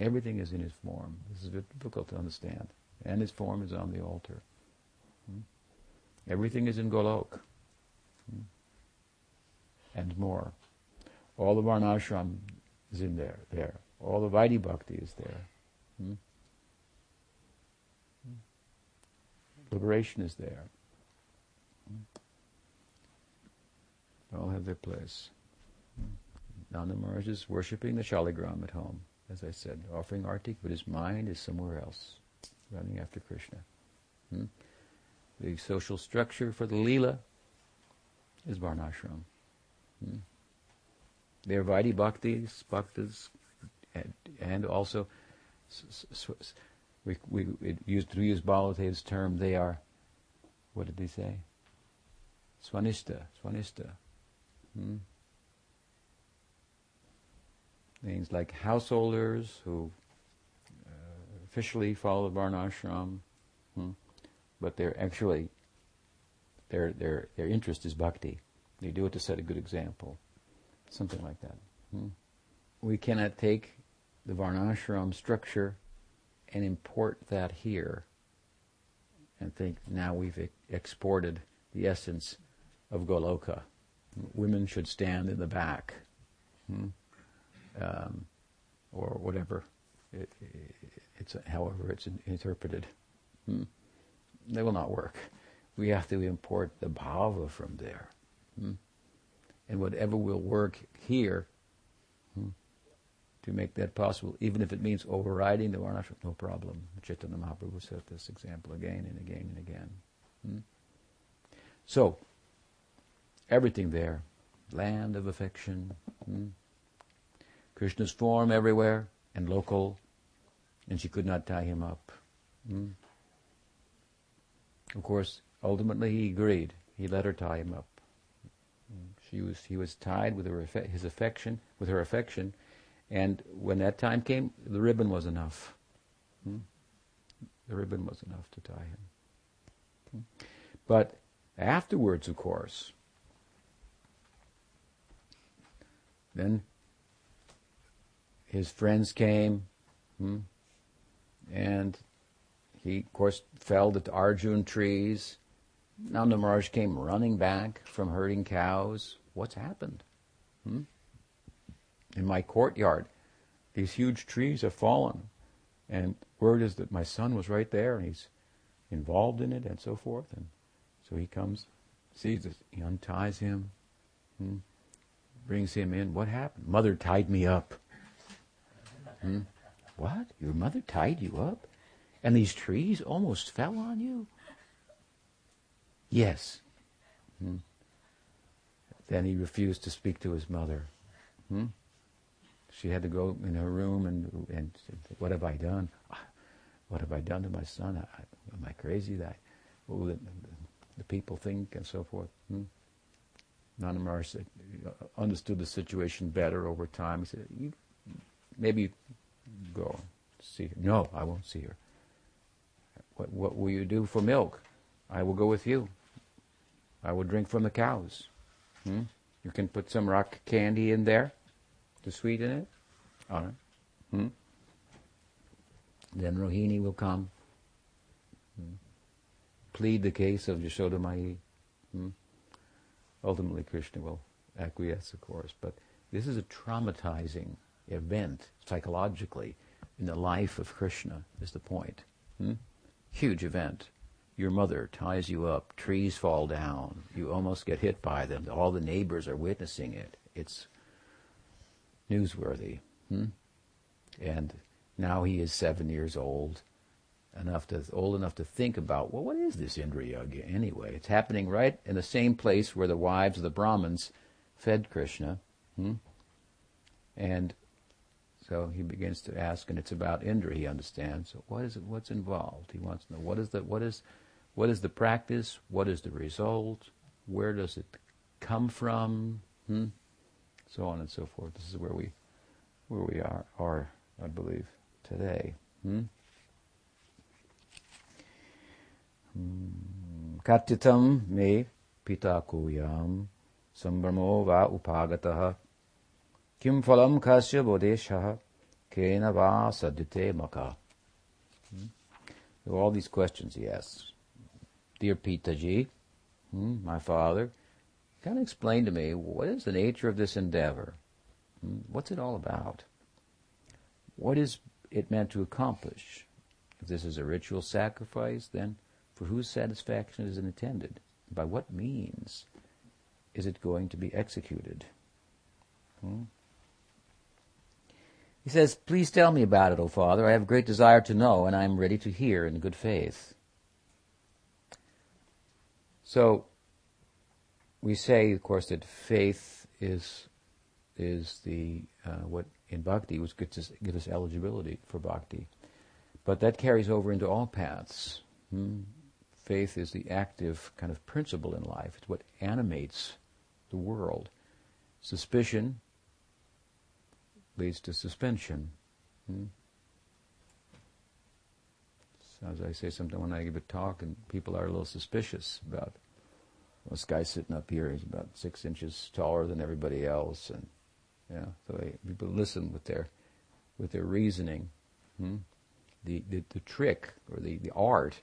Everything is in his form. This is difficult to understand. And his form is on the altar. Everything is in Golok. And more. All the Varnashram is in there. All the Vaidhi Bhakti is there. Liberation is there. They all have their place. Nanda Maharaj is worshipping the Shaligram at home, as I said, offering artik, but his mind is somewhere else, running after Krishna. The social structure for the Leela is Varnashram. Their Vaidhi Bhaktas, and also, we use Baladev's term, they are, what did they say? Swanishta. Things like householders who officially follow the Varnashram, but their interest is bhakti. They do it to set a good example, something like that. We cannot take the Varnashram structure and import that here and think now we've exported the essence of Goloka. Women should stand in the back, or whatever. It's however it's interpreted. They will not work. We have to import the bhava from there, and whatever will work here to make that possible, even if it means overriding the Varnashram, no problem. Chaitanya Mahaprabhu set this example again and again and again. So, everything there, land of affection, Krishna's form everywhere and local, and she could not tie him up. Of course, ultimately he agreed. He let her tie him up. He was tied with her affection, and when that time came, the ribbon was enough. The ribbon was enough to tie him. But afterwards, of course, then his friends came, and he, of course, felled at the Arjun trees. Nanda Maharaj came running back from herding cows. What's happened? In my courtyard, these huge trees have fallen, and word is that my son was right there, and he's involved in it, and so forth. And so he comes, sees this, he unties him, brings him in. What happened? Mother tied me up. What? Your mother tied you up? And these trees almost fell on you? Yes. Then he refused to speak to his mother. She had to go in her room and said, what have I done? What have I done to my son? Am I crazy? What will the people think? And so forth. Nanda Maharaj understood the situation better over time. He said, maybe go see her. No, I won't see her. What will you do for milk? I will go with you. I will drink from the cows. You can put some rock candy in there to sweeten it. All right. Then Rohini will come, plead the case of Yashodamayi. Ultimately Krishna will acquiesce, of course, but this is a traumatizing event psychologically in the life of Krishna, is the point. Huge event. Your mother ties you up, trees fall down, you almost get hit by them, all the neighbors are witnessing it. It's newsworthy. And now he is 7 years old, old enough to think about, well, what is this Indra Yoga anyway? It's happening right in the same place where the wives of the Brahmins fed Krishna. And so he begins to ask, and it's about Indra, he understands. So what is it, what's involved? He wants to know what is the practice, what is the result, where does it come from? So on and so forth. This is where we are, I believe, today. Katyatam me pitakuyam sambramo va upagataha kim phalam kasya bodeshaha kena va sadite maka. All these questions he asks. Dear Pitaji, my father, kind of explain to me, what is the nature of this endeavor? What's it all about? What is it meant to accomplish? If this is a ritual sacrifice, then for whose satisfaction is it intended? By what means is it going to be executed? He says, please tell me about it, O Father. I have great desire to know, and I am ready to hear in good faith. So, we say, of course, that faith is the what in bhakti, which gives us eligibility for bhakti. But that carries over into all paths. Faith is the active kind of principle in life. It's what animates the world. Suspicion leads to suspension. As I say sometimes when I give a talk, and people are a little suspicious about, well, this guy sitting up here is about 6 inches taller than everybody else, and so people listen with their reasoning. The trick, or the art,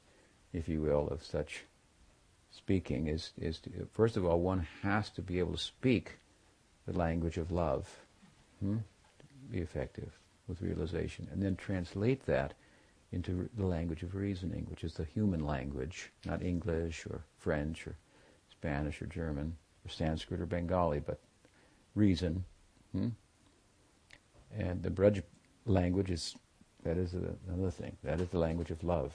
if you will, of such speaking is to, first of all, one has to be able to speak the language of love, to be effective with realization, and then translate that into the language of reasoning, which is the human language, not English or French or Spanish or German or Sanskrit or Bengali, but reason. And the Braj language is another thing. That is the language of love.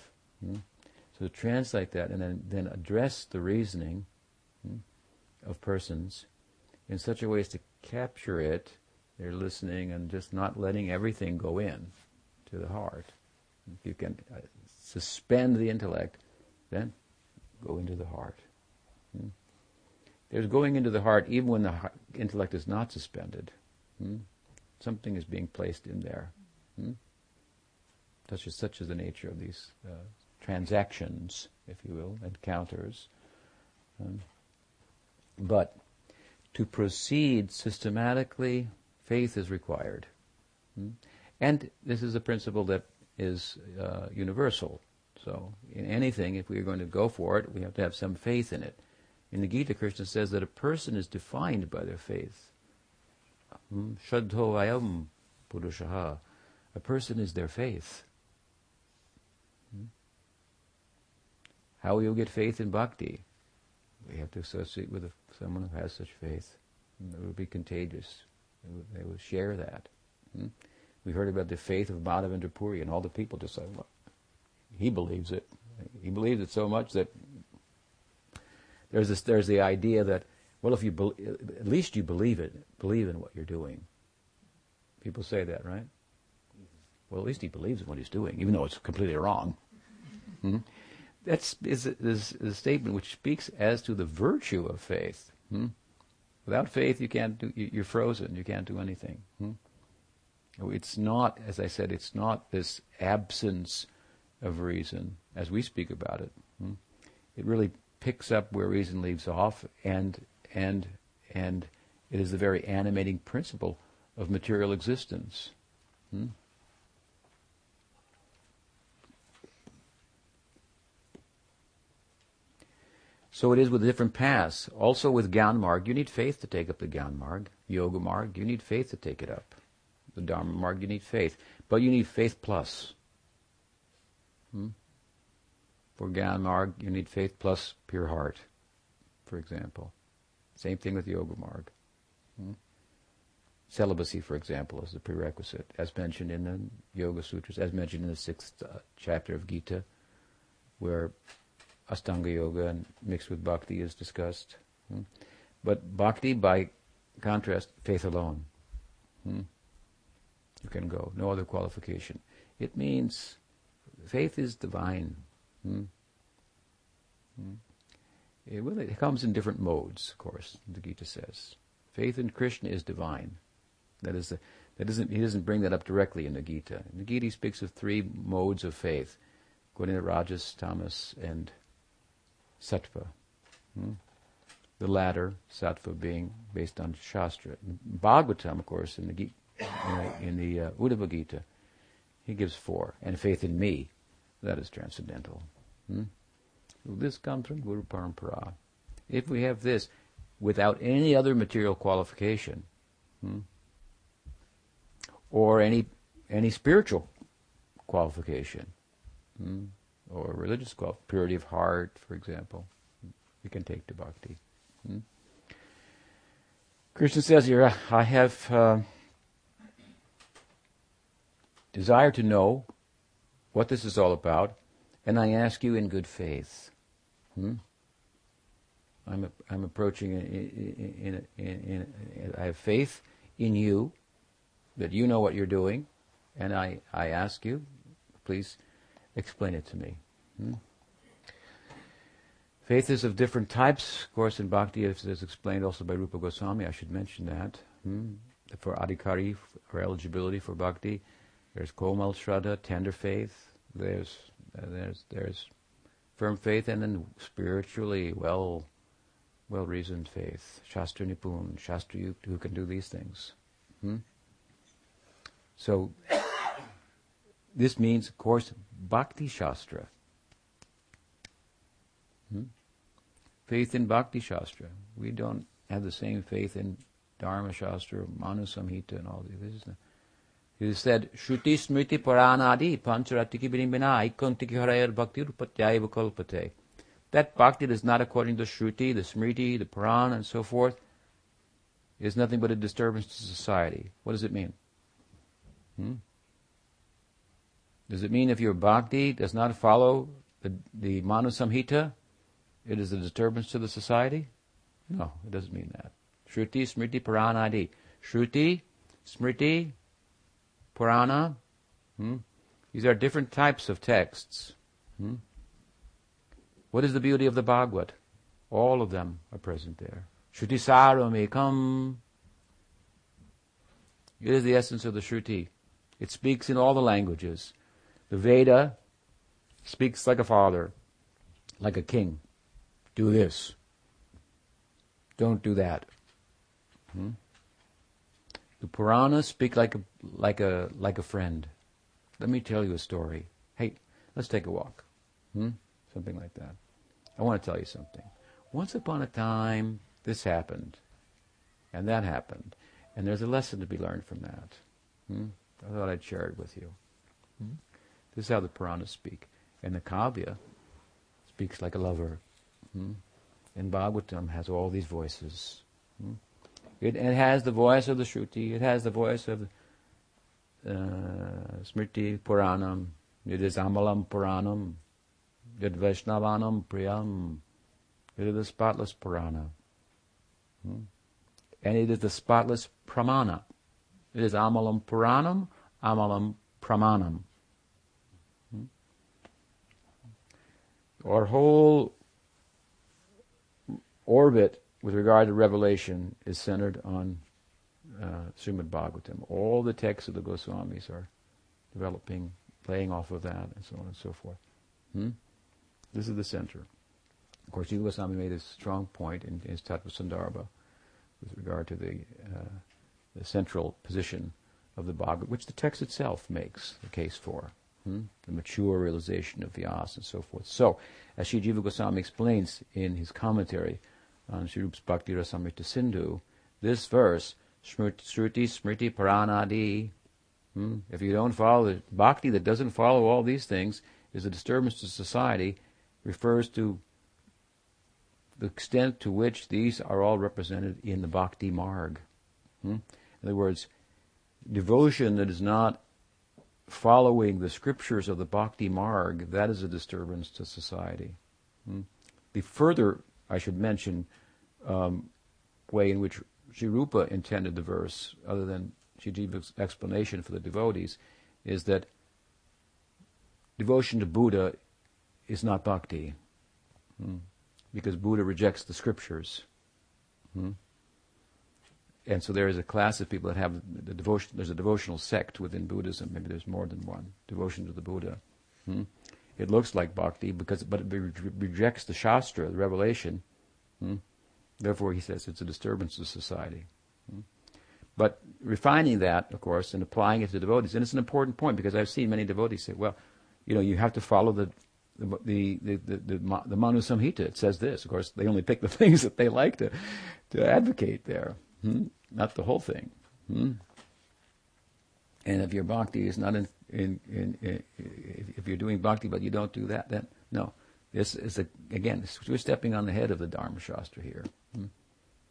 So translate that and then address the reasoning of persons in such a way as to capture it. They're listening and just not letting everything go in to the heart. If you can suspend the intellect, then go into the heart. There's going into the heart even when the intellect is not suspended. Something is being placed in there. Such is the nature of these transactions, if you will, encounters. But to proceed systematically, faith is required. And this is a principle that is universal. So in anything, if we are going to go for it, we have to have some faith in it. In the Gita, Krishna says that a person is defined by their faith. Shaddho vayam purushaha. A person is their faith. How will you get faith in bhakti? We have to associate with someone who has such faith. It will be contagious. They will share that. We heard about the faith of Madhavendra Puri, and all the people just said, well, he believes it. He believes it so much that There's the idea that, well, if you at least you believe in what you're doing. People say that, right? Well, at least he believes in what he's doing, even though it's completely wrong. Hmm? That is a statement which speaks as to the virtue of faith. Hmm? Without faith, you can't do. You're frozen. You can't do anything. Hmm? It's not, as I said, it's not this absence of reason as we speak about it. Hmm? It really picks up where reason leaves off, and it is the very animating principle of material existence. Hmm? So it is with different paths. Also with Gyan Marg, you need faith to take up the Gyan Marg. Yoga Marg, you need faith to take it up. The Dharma Marg, you need faith. But you need faith plus. Hmm? For Gyan Marg, you need faith plus pure heart, for example. Same thing with Yoga Marg. Hmm? Celibacy, for example, is the prerequisite, as mentioned in the Yoga Sutras, as mentioned in the 6th chapter of Gita, where Astanga Yoga and mixed with Bhakti is discussed. Hmm? But Bhakti, by contrast, faith alone. Hmm? You can go, no other qualification. It means faith is divine. Hmm? Hmm? It comes in different modes, of course, the Gita says. Faith in Krishna is divine. He doesn't bring that up directly in the Gita. In the Gita, he speaks of three modes of faith: Guna, Rajas, Tamas, and Sattva. Hmm? The latter, Sattva, being based on Shastra. Bhagavatam, of course, in the Uddhava Gita, he gives four. And faith in me, that is transcendental. Hmm? So this comes from Guru Parampara. If we have this, without any other material qualification, or any spiritual qualification, or religious qualification, purity of heart, for example, you can take to Bhakti. Hmm? Krishna says here, I have desire to know what this is all about, and I ask you in good faith. Hmm? I'm approaching I have faith in you, that you know what you're doing, and I ask you, please explain it to me. Hmm? Faith is of different types, of course, in Bhakti, as is explained also by Rupa Goswami. I should mention that. Hmm? For Adhikari, for eligibility for Bhakti, there's Komal Shraddha, tender faith, there's firm faith, and then spiritually well-reasoned faith. Shastra Nipun, Shastra Yukta, who can do these things. Hmm? So, this means, of course, Bhakti Shastra. Hmm? Faith in Bhakti Shastra. We don't have the same faith in Dharma Shastra, Manu Samhita, and all these. It is said, Shruti Smriti Puranadi Pancharatiki Binimbina Ikantiki Harayar Bhakti Rupatyaiva Kalpate. That Bhakti is not according to Shruti, the Smriti, the Purana, and so forth. It is nothing but a disturbance to society. What does it mean? Hmm? Does it mean if your Bhakti does not follow the Manu Samhita, it is a disturbance to the society? No, it doesn't mean that. Shruti, Smriti, Puranadi. Shruti, Smriti, Purana. Hmm? These are different types of texts. Hmm? What is the beauty of the Bhagavad? All of them are present there. Shruti Saram Ekam. It is the essence of the Shruti. It speaks in all the languages. The Veda speaks like a father, like a king. Do this. Don't do that. Hmm? The Puranas speak like a friend. Let me tell you a story. Hey, let's take a walk. Hmm? Something like that. I want to tell you something. Once upon a time, this happened, and that happened, and there's a lesson to be learned from that. Hmm? I thought I'd share it with you. Hmm? This is how the Puranas speak. And the Kavya speaks like a lover. Hmm? And Bhagavatam has all these voices. Hmm? It has the voice of the Shruti. It has the voice of Smriti Puranam. It is Amalam Puranam. Yad Vaishnavanam Priyam. It is the spotless Purana. And it is the spotless Pramana. It is Amalam Puranam, Amalam Pramanam. Our whole orbit with regard to revelation is centered on Srimad Bhagavatam. All the texts of the Goswamis are developing, playing off of that, and so on and so forth. This is the center. Of course, Jiva Goswami made a strong point in his Tattvasandarbha with regard to the central position of the Bhagavad, which the text itself makes the case for. The mature realization of Vyasa and so forth. So, as Sri Jiva Goswami explains in his commentary on Sri Rupa's Bhakti Rasamrita Sindhu, this verse, Shruti Smriti Paranadi, if you don't follow the bhakti that doesn't follow all these things, is a disturbance to society, refers to the extent to which these are all represented in the bhakti marg. In other words, devotion that is not following the scriptures of the bhakti marg, that is a disturbance to society. The further, I should mention, way in which Sri Rupa intended the verse, other than Sri Jiva's explanation for the devotees, is that devotion to Buddha is not bhakti, because Buddha rejects the scriptures. And so there is a class of people that have the devotion. There's a devotional sect within Buddhism. Maybe there's more than one devotion to the Buddha. It looks like bhakti but it rejects the shastra, the revelation. Therefore, he says it's a disturbance to society. But refining that, of course, and applying it to devotees, and it's an important point because I've seen many devotees say, "Well, you know, you have to follow the Manu Samhita. It says this." Of course, they only pick the things that they like to advocate there. Not the whole thing. And if your bhakti is not if you're doing bhakti but you don't do that, then no. This is again, we're stepping on the head of the Dharma Shastra here.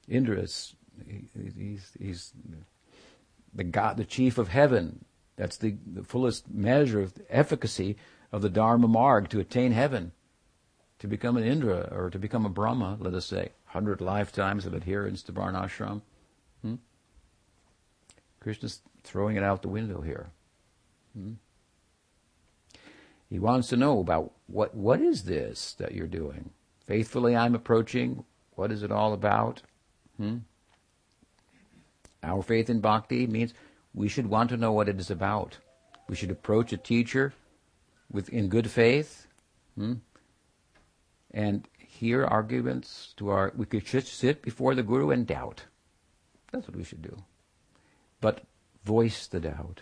Indra is he's the God, the chief of heaven. That's the fullest measure of the efficacy of the Dharma Marg to attain heaven, to become an Indra or to become a Brahma. Let us say 100 lifetimes of adherence to Varnashram. Krishna's throwing it out the window here. He wants to know about what is this that you're doing? Faithfully I'm approaching. What is it all about? Our faith in bhakti means we should want to know what it is about. We should approach a teacher in good faith. And hear arguments we could just sit before the Guru and doubt. That's what we should do. But voice the doubt.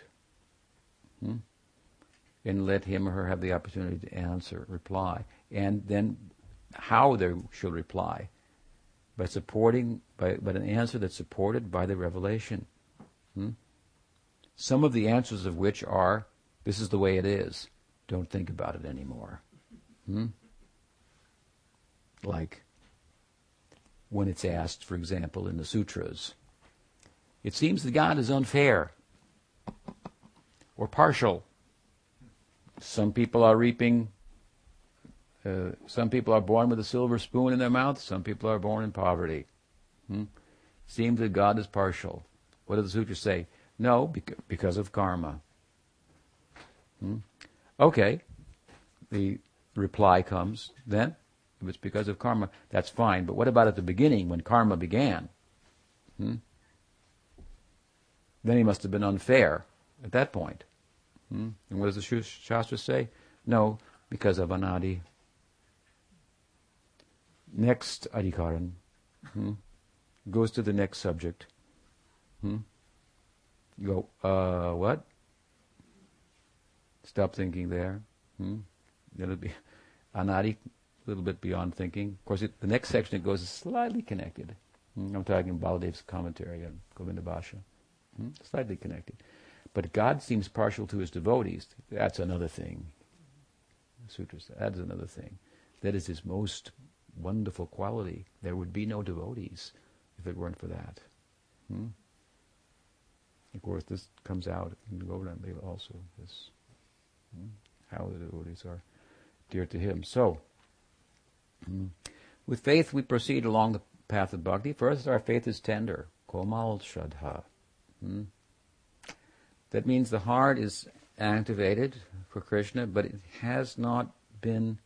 And let him or her have the opportunity to answer, reply, and then how they should reply. By an answer that's supported by the revelation. Some of the answers of which are, this is the way it is, don't think about it anymore. Like when it's asked, for example, in the sutras, it seems that God is unfair or partial. Some people are reaping, some people are born with a silver spoon in their mouth, some people are born in poverty. Seems that God is partial. What do the sutras say? No, because of karma. Okay, the reply comes then. If it's because of karma, that's fine. But what about at the beginning when karma began? Then he must have been unfair at that point. And what does the Shastra say? No, because of anadi. Next adhikaran goes to the next subject. You go, what? Stop thinking there. It'll be anadi. Little bit beyond thinking. Of course, the next section it goes is slightly connected. I'm talking Baladev's commentary on Govindabhasha. Slightly connected. But God seems partial to his devotees. That's another thing. Sutras, that's another thing. That is his most wonderful quality. There would be no devotees if it weren't for that. Of course, this comes out in Govardhan Lila also, this, how the devotees are dear to him. So, With faith we proceed along the path of bhakti. First, our faith is tender, komal shraddha. That means the heart is activated for Krishna, but it has not been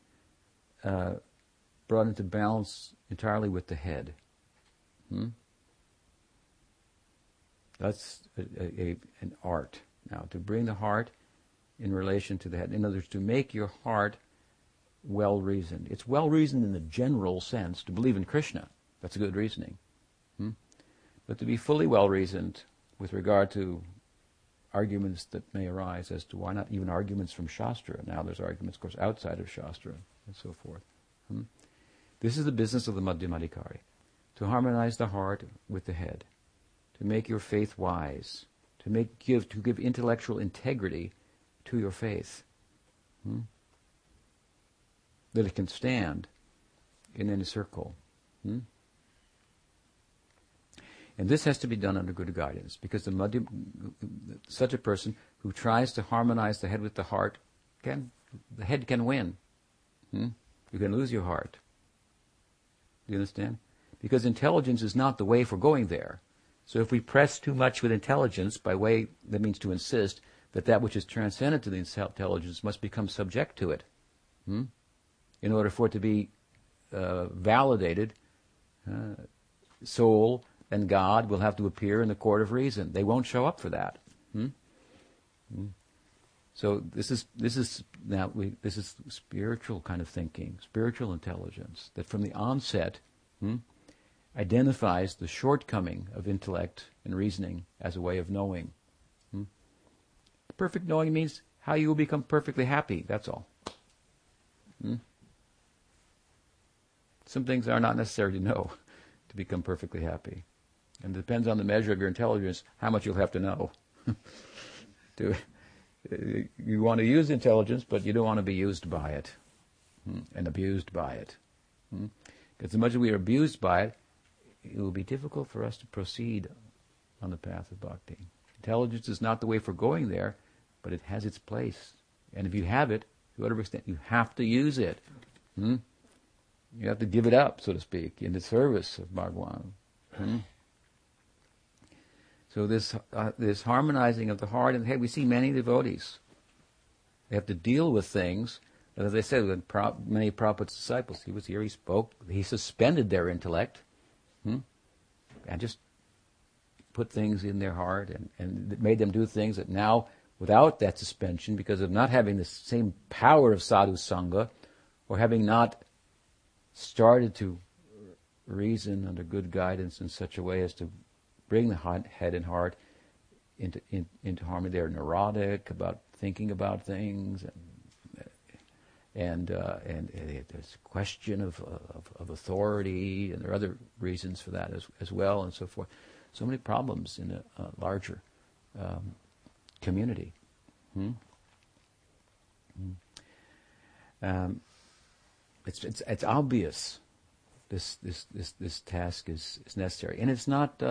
brought into balance entirely with the head. That's an art. Now, to bring the heart in relation to the head. In other words, to make your heart well-reasoned. It's well-reasoned in the general sense to believe in Krishna. That's a good reasoning. But to be fully well-reasoned with regard to arguments that may arise as to why not even arguments from Shastra. Now there's arguments, of course, outside of Shastra and so forth. This is the business of the Madhyamadikari, to harmonize the heart with the head, to make your faith wise, to give intellectual integrity to your faith, that it can stand in any circle. And this has to be done under good guidance, because such a person who tries to harmonize the head with the heart, the head can win. You can lose your heart. Do you understand? Because intelligence is not the way for going there. So if we press too much with intelligence, by way, that means to insist that that which is transcendent to the intelligence must become subject to it, in order for it to be validated, soul and God will have to appear in the court of reason. They won't show up for that. So this is spiritual kind of thinking, spiritual intelligence that from the onset identifies the shortcoming of intellect and reasoning as a way of knowing. Perfect knowing means how you will become perfectly happy. That's all. Some things are not necessary to know to become perfectly happy. And it depends on the measure of your intelligence, how much you'll have to know. You want to use intelligence, but you don't want to be used by it and abused by it. Because as much as we are abused by it, it will be difficult for us to proceed on the path of bhakti. Intelligence is not the way for going there, but it has its place. And if you have it, to whatever extent, you have to use it. You have to give it up, so to speak, in the service of Bhagwan. So this harmonizing of the heart and the head, we see many devotees. They have to deal with things. And as I said, with many Prabhupada's disciples, he was here, he spoke, he suspended their intellect, and just put things in their heart, and made them do things that now, without that suspension, because of not having the same power of sadhu sangha, or having not started to reason under good guidance in such a way as to bring the head and heart into harmony. They're neurotic about thinking about things, and there's a question of authority, and there are other reasons for that as well, and so forth. So many problems in a larger community. It's obvious. This task is necessary, and it's not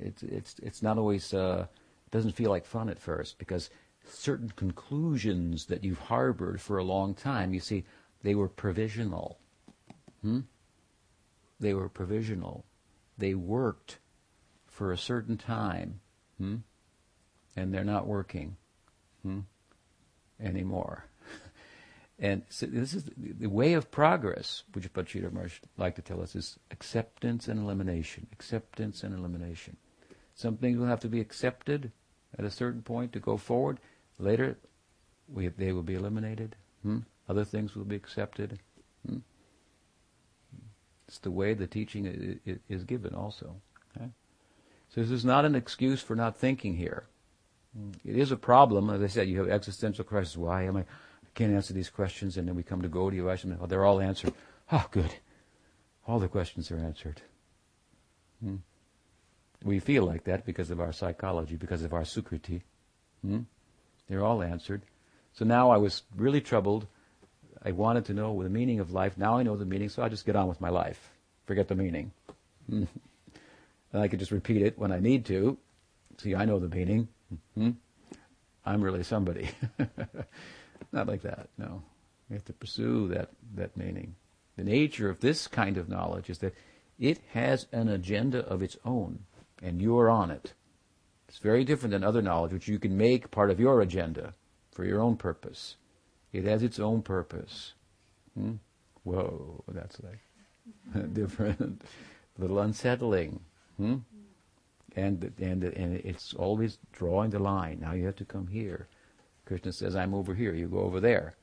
it's not always it doesn't feel like fun at first, because certain conclusions that you've harbored for a long time, you see, they were provisional. They were provisional. They worked for a certain time, and they're not working anymore. And so this is the way of progress, Pujapad Sridhar Maharaj like to tell us, is acceptance and elimination. Acceptance and elimination. Some things will have to be accepted at a certain point to go forward. Later, they will be eliminated. Other things will be accepted. It's the way the teaching is given also. Okay? So this is not an excuse for not thinking here. It is a problem. As I said, you have existential crisis. Why am I... can't answer these questions, and then we come to Gaudiya Vaishnava. They're all answered. Oh, good. All the questions are answered. We feel like that because of our psychology, because of our Sukriti. They're all answered. So now I was really troubled. I wanted to know the meaning of life. Now I know the meaning, so I just get on with my life. Forget the meaning. And I can just repeat it when I need to. See, I know the meaning. I'm really somebody. Not like that, no. We have to pursue that meaning. The nature of this kind of knowledge is that it has an agenda of its own, and you're on it. It's very different than other knowledge, which you can make part of your agenda for your own purpose. It has its own purpose. Whoa, that's like different, a little unsettling. And it's always drawing the line. Now you have to come here. Krishna says, I'm over here. You go over there.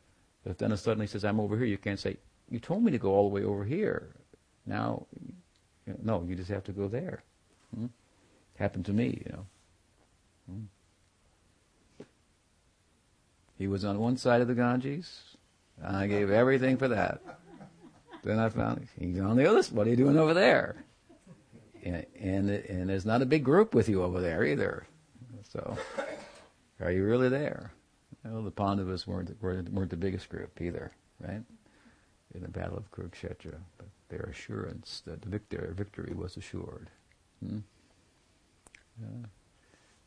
If then suddenly says, I'm over here, you can't say, you told me to go all the way over here. Now, no, you just have to go there. Happened to me, He was on one side of the Ganges. I gave everything for that. Then I found he's on the other side. What are you doing over there? And there's not a big group with you over there either. So, are you really there? Well, the Pandavas weren't the biggest group either, right? In the Battle of Kurukshetra, but their assurance that their victory was assured.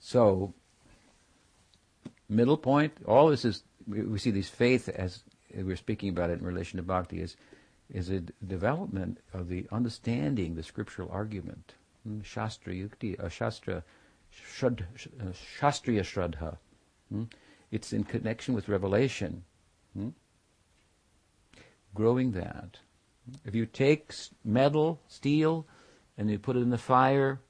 So, middle point. All this is we see these faith as we're speaking about it in relation to bhakti is a development of the understanding the scriptural argument, shastra yukti, shastriya shraddha. It's in connection with revelation, growing that. If you take metal, steel, and you put it in the fire,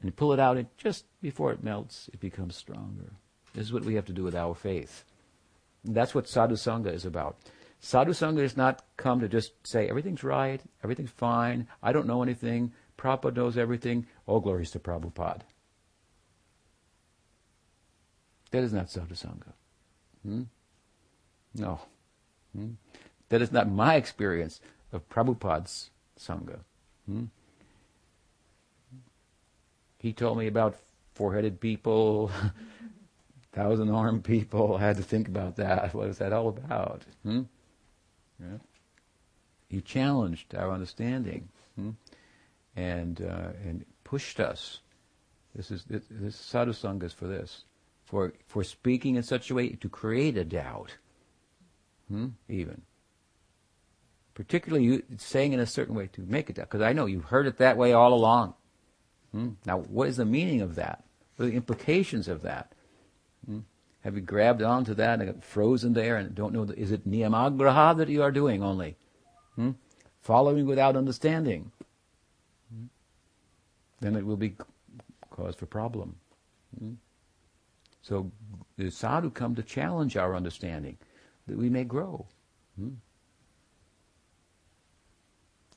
and you pull it out, it just before it melts, it becomes stronger. This is what we have to do with our faith. And that's what sadhusanga is about. Sadhusanga does not come to just say, everything's right, everything's fine, I don't know anything, Prabhupada knows everything, all glories to Prabhupada. That is not sadhusanga. No. That is not my experience of Prabhupada's sangha. He told me about four-headed people, thousand-armed people. I had to think about that. What is that all about? Yeah. He challenged our understanding and pushed us. This sadhu sangha is for this, for speaking in such a way to create a doubt. Even particularly you saying in a certain way to make a doubt, because I know you heard it that way all along. Now, what is the meaning of that? What are the implications of that? Have you grabbed onto that and frozen there and don't know, is it niyamagraha that you are doing only? Following without understanding. Then it will be cause for problem. So the sadhu come to challenge our understanding that we may grow.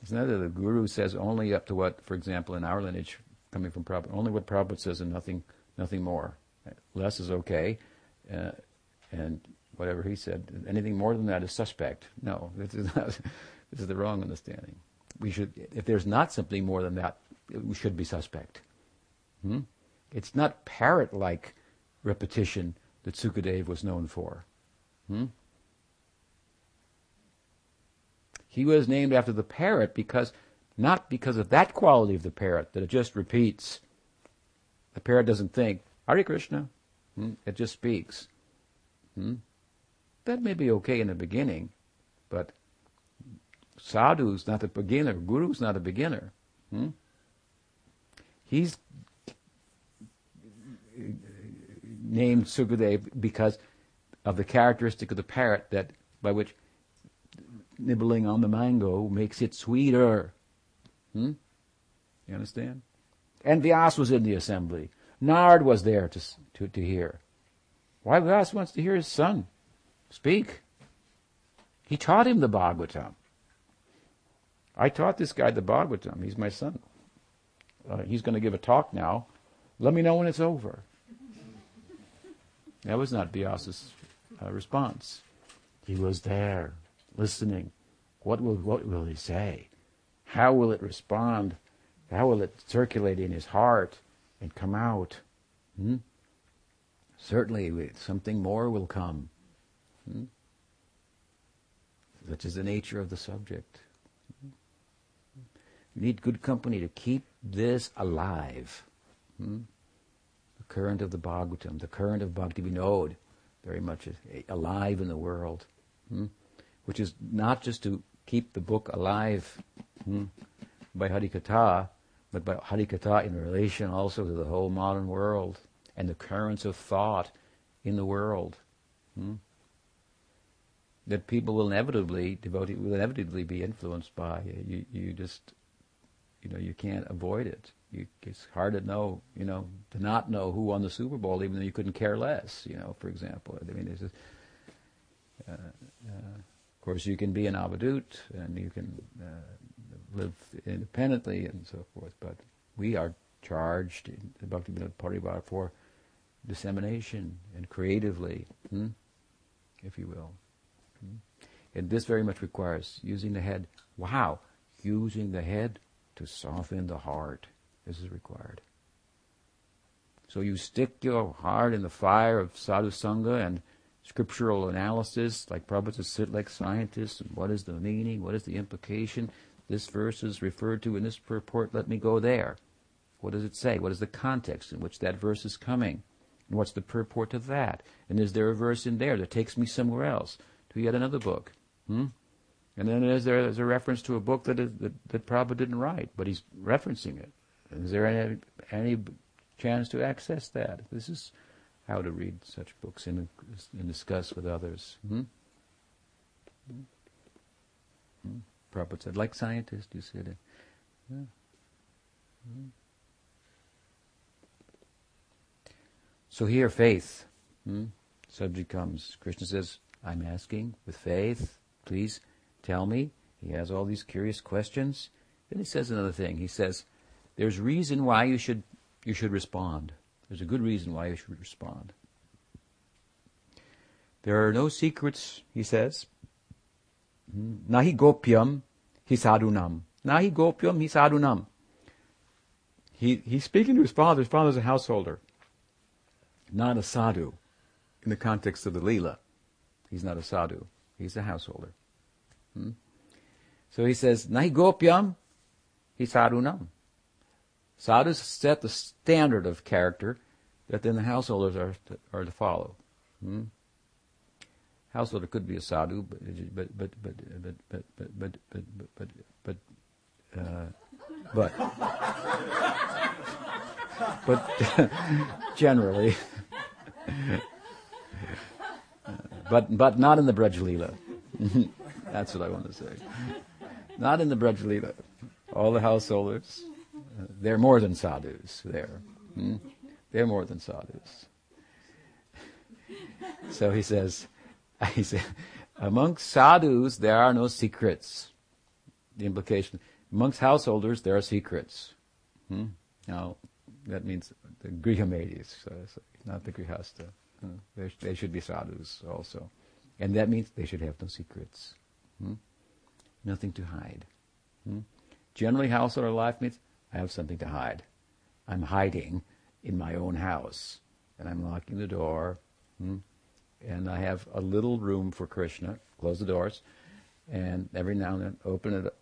It's not that the guru says only up to what, for example, in our lineage, coming from Prabhupada, only what Prabhupada says and nothing more. Less is okay. And whatever he said, anything more than that is suspect. No, this is the wrong understanding. We should, if there's not something more than that, we should be suspect. It's not parrot-like repetition that Sukadeva was known for. He was named after the parrot not because of that quality of the parrot that it just repeats. The parrot doesn't think, Hare Krishna. It just speaks. That may be okay in the beginning, but sadhu's not a beginner. Guru's not a beginner. He's named Sukadeva because of the characteristic of the parrot that by which nibbling on the mango makes it sweeter. You understand? And Vyasa was in the assembly. Nard was there to hear. Why Vyasa wants to hear his son speak. He taught him the Bhagavatam. I taught this guy the Bhagavatam. He's my son. He's going to give a talk now. Let me know when it's over. That was not Vyasa's response. He was there, listening. What will he say? How will it respond? How will it circulate in his heart and come out? Certainly, something more will come. Such is the nature of the subject. You need good company to keep this alive. The current of the Bhagavatam, the current of Bhakti-vinod, very much alive in the world, which is not just to keep the book alive by Harikatha, but by Harikatha in relation also to the whole modern world and the currents of thought in the world. That people will inevitably, devotees will inevitably be influenced by. You just, you can't avoid it. It's hard to know, to not know who won the Super Bowl, even though you couldn't care less, for example. I mean, it's just, of course, you can be an avadut and you can live independently and so forth, but we are charged in the Bhakti Vinod Parivar for dissemination and creatively, if you will. And this very much requires using the head. Wow! Using the head to soften the heart. This is required. So you stick your heart in the fire of sadhu sangha and scriptural analysis, like Prabhupada sit like scientists, and what is the meaning, what is the implication, this verse is referred to in this purport, let me go there. What does it say? What is the context in which that verse is coming? And what's the purport of that? And is there a verse in there that takes me somewhere else? To yet another book. And then there's a reference to a book that Prabhupada didn't write, but he's referencing it. Is there any chance to access that? This is how to read such books and discuss with others. Prabhupada said, like scientists, you said it. Yeah. So here, faith. Subject comes. Krishna says, I'm asking with faith, please tell me. He has all these curious questions. Then he says another thing. He says, there's reason why you should respond. There's a good reason why you should respond. There are no secrets, he says. Nahi gopyam hisadunam. Nahi gopyam hisadunam. He's speaking to his father. His father's a householder, not a sadhu in the context of the Leela. He's not a sadhu. He's a householder. So he says, Nahi gopyam hi sadhunam. Sadhus set the standard of character that then the householders are to follow. Householder could be a sadhu, but generally, but not in the Braj Leela. That's what I want to say. Not in the Braj Leela. All the householders, they're more than sadhus there. They're more than sadhus. So he said, amongst sadhus there are no secrets. The implication, amongst householders there are secrets. Now, that means the grihamedis, not the grihasta. They should be sadhus also. And that means they should have no secrets. Nothing to hide. Generally, householder life means I have something to hide. I'm hiding in my own house. And I'm locking the door. And I have a little room for Krishna. Close the doors. And every now and then open it up.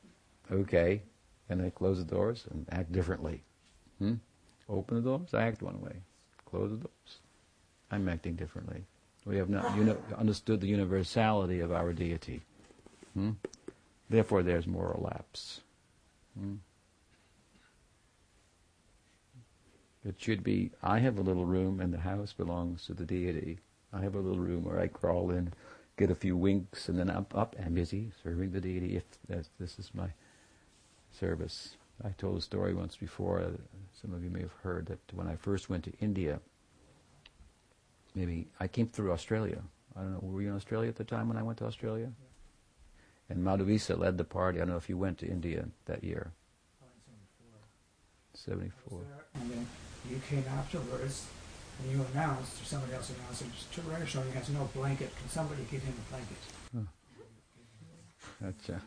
Okay. And I close the doors and act differently. Open the doors, I act one way. Close the doors, I'm acting differently. We have not understood the universality of our deity. Therefore, there's moral lapse. It should be, I have a little room and the house belongs to the deity. I have a little room where I crawl in, get a few winks, and then I'm up and busy serving the deity. If this is my service. I told a story once before, some of you may have heard, that when I first went to India, maybe I came through Australia. I don't know, were you in Australia at the time when I went to Australia? Yeah. And Madhuvisa led the party. I don't know if you went to India that year. Oh, in 74. And then you came afterwards and you announced, or somebody else announced, it was Ranishoni has no blanket. Can somebody get him a blanket? Gotcha.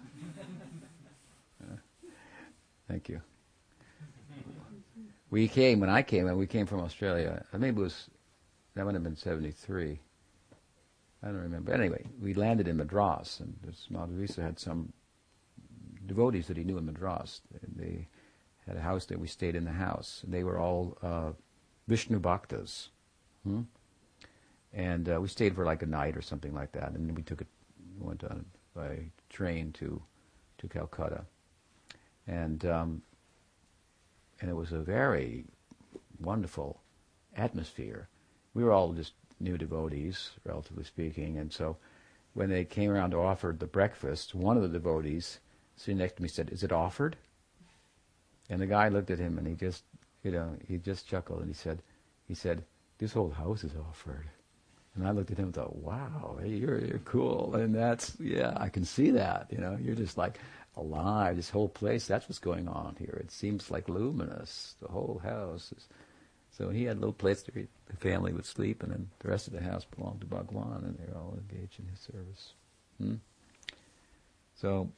Thank you. When I came from Australia, maybe it was, that would have been 73. I don't remember. Anyway, we landed in Madras, and Madhuvisa had some devotees that he knew in Madras. They had a house there. We stayed in the house. They were all Vishnu Bhaktas. And we stayed for like a night or something like that, and we went on by train to to Calcutta. And it was a very wonderful atmosphere. We were all just new devotees, relatively speaking, and so when they came around to offer the breakfast, one of the devotees sitting next to me said, "Is it offered?" And the guy looked at him and he just chuckled and he said, "This whole house is offered." And I looked at him and thought, "Wow, you're cool." And that's, yeah, I can see that. You're just like alive. This whole place, that's what's going on here. It seems like luminous. The whole house is. So he had a little place where the family would sleep, and then the rest of the house belonged to Bhagwan, and they're all engaged in his service. So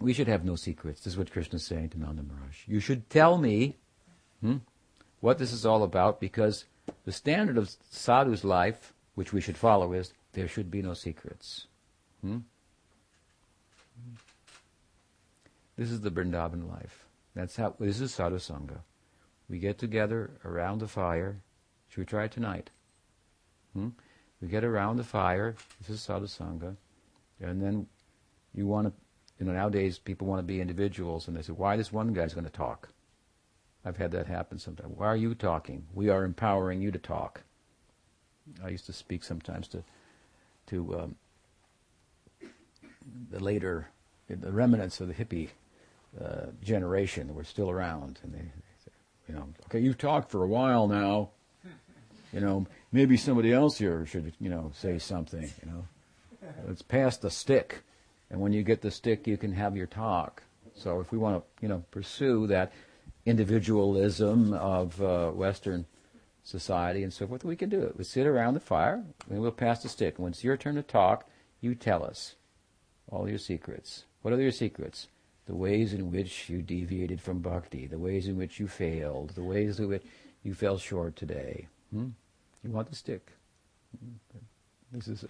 we should have no secrets. This is what Krishna is saying to Nanda Maharaj. You should tell me what this is all about, because the standard of sadhu's life, which we should follow, is there should be no secrets. This is the Vrindavan life. That's how. This is sadhu sangha. We get together around the fire. Should we try it tonight? We get around the fire. This is sadhu sangha. And then you want to, nowadays people want to be individuals, and they say, why this one guy's going to talk? I've had that happen sometimes. Why are you talking? We are empowering you to talk. I used to speak sometimes to the later, the remnants of the hippie generation that were still around, and they okay, you've talked for a while now. Maybe somebody else here should, say something. It's past the stick, and when you get the stick, you can have your talk. So if we want to, pursue that individualism of Western society and so forth, we can do it. We sit around the fire, and we'll pass the stick. When it's your turn to talk, you tell us all your secrets. What are your secrets? The ways in which you deviated from bhakti, the ways in which you failed, the ways in which you fell short today. You want the stick. This is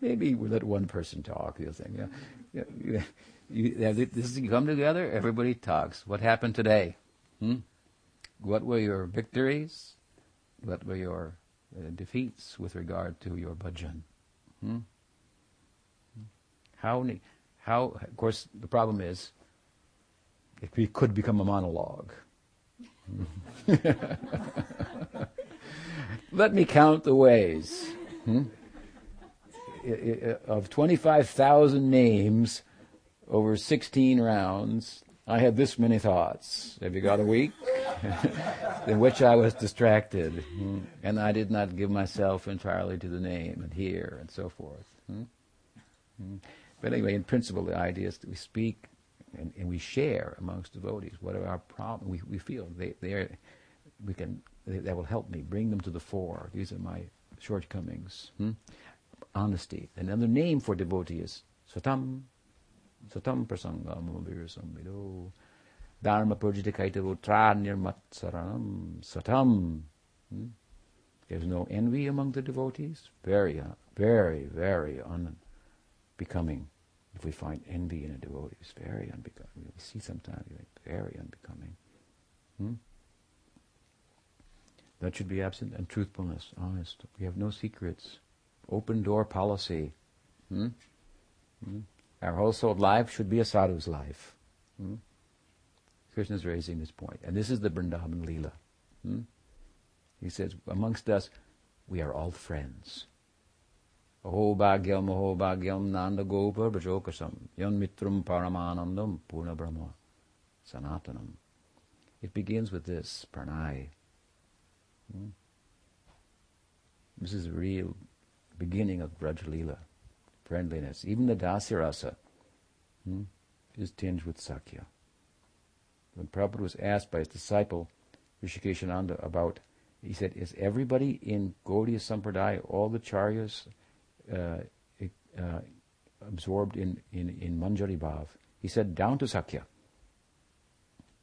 maybe we let one person talk. You'll think, you come together, everybody talks. What happened today? What were your victories? What were your defeats with regard to your bhajan? How, of course, the problem is it could become a monologue. Let me count the ways. Of 25,000 names over 16 rounds, I had this many thoughts. Have you got a week? In which I was distracted, and I did not give myself entirely to the name and here and so forth. But anyway, in principle, the idea is that we speak and we share amongst devotees whatever our problem we feel. That will help me bring them to the fore. These are my shortcomings. Honesty. Another name for devotee is satam, satam prasangam avir samvido, dharma purjitakaita votra nirmat saranam satam. There's no envy among the devotees. Very, very, very unbecoming. If we find envy in a devotee, it's very unbecoming. We see sometimes, very unbecoming. That should be absent, and truthfulness, honest. We have no secrets. Open door policy. Our household life should be a sadhu's life. Krishna is raising this point, and this is the Vrindavan Leela. He says, amongst us, we are all friends. Aho bhagyam, aho bhagyam, nanda gopa brajokasam, yan mitram paramanandam, purna brahma, sanatanam. It begins with this, pranay. This is the real beginning of Braja Leela, friendliness. Even the dasirasa is tinged with sakya. When Prabhupada was asked by his disciple, Rishikeshananda, about, he said, is everybody in Gaudiya Sampradaya, all the charyas, absorbed in Manjari Bhav? He said, down to Sakya.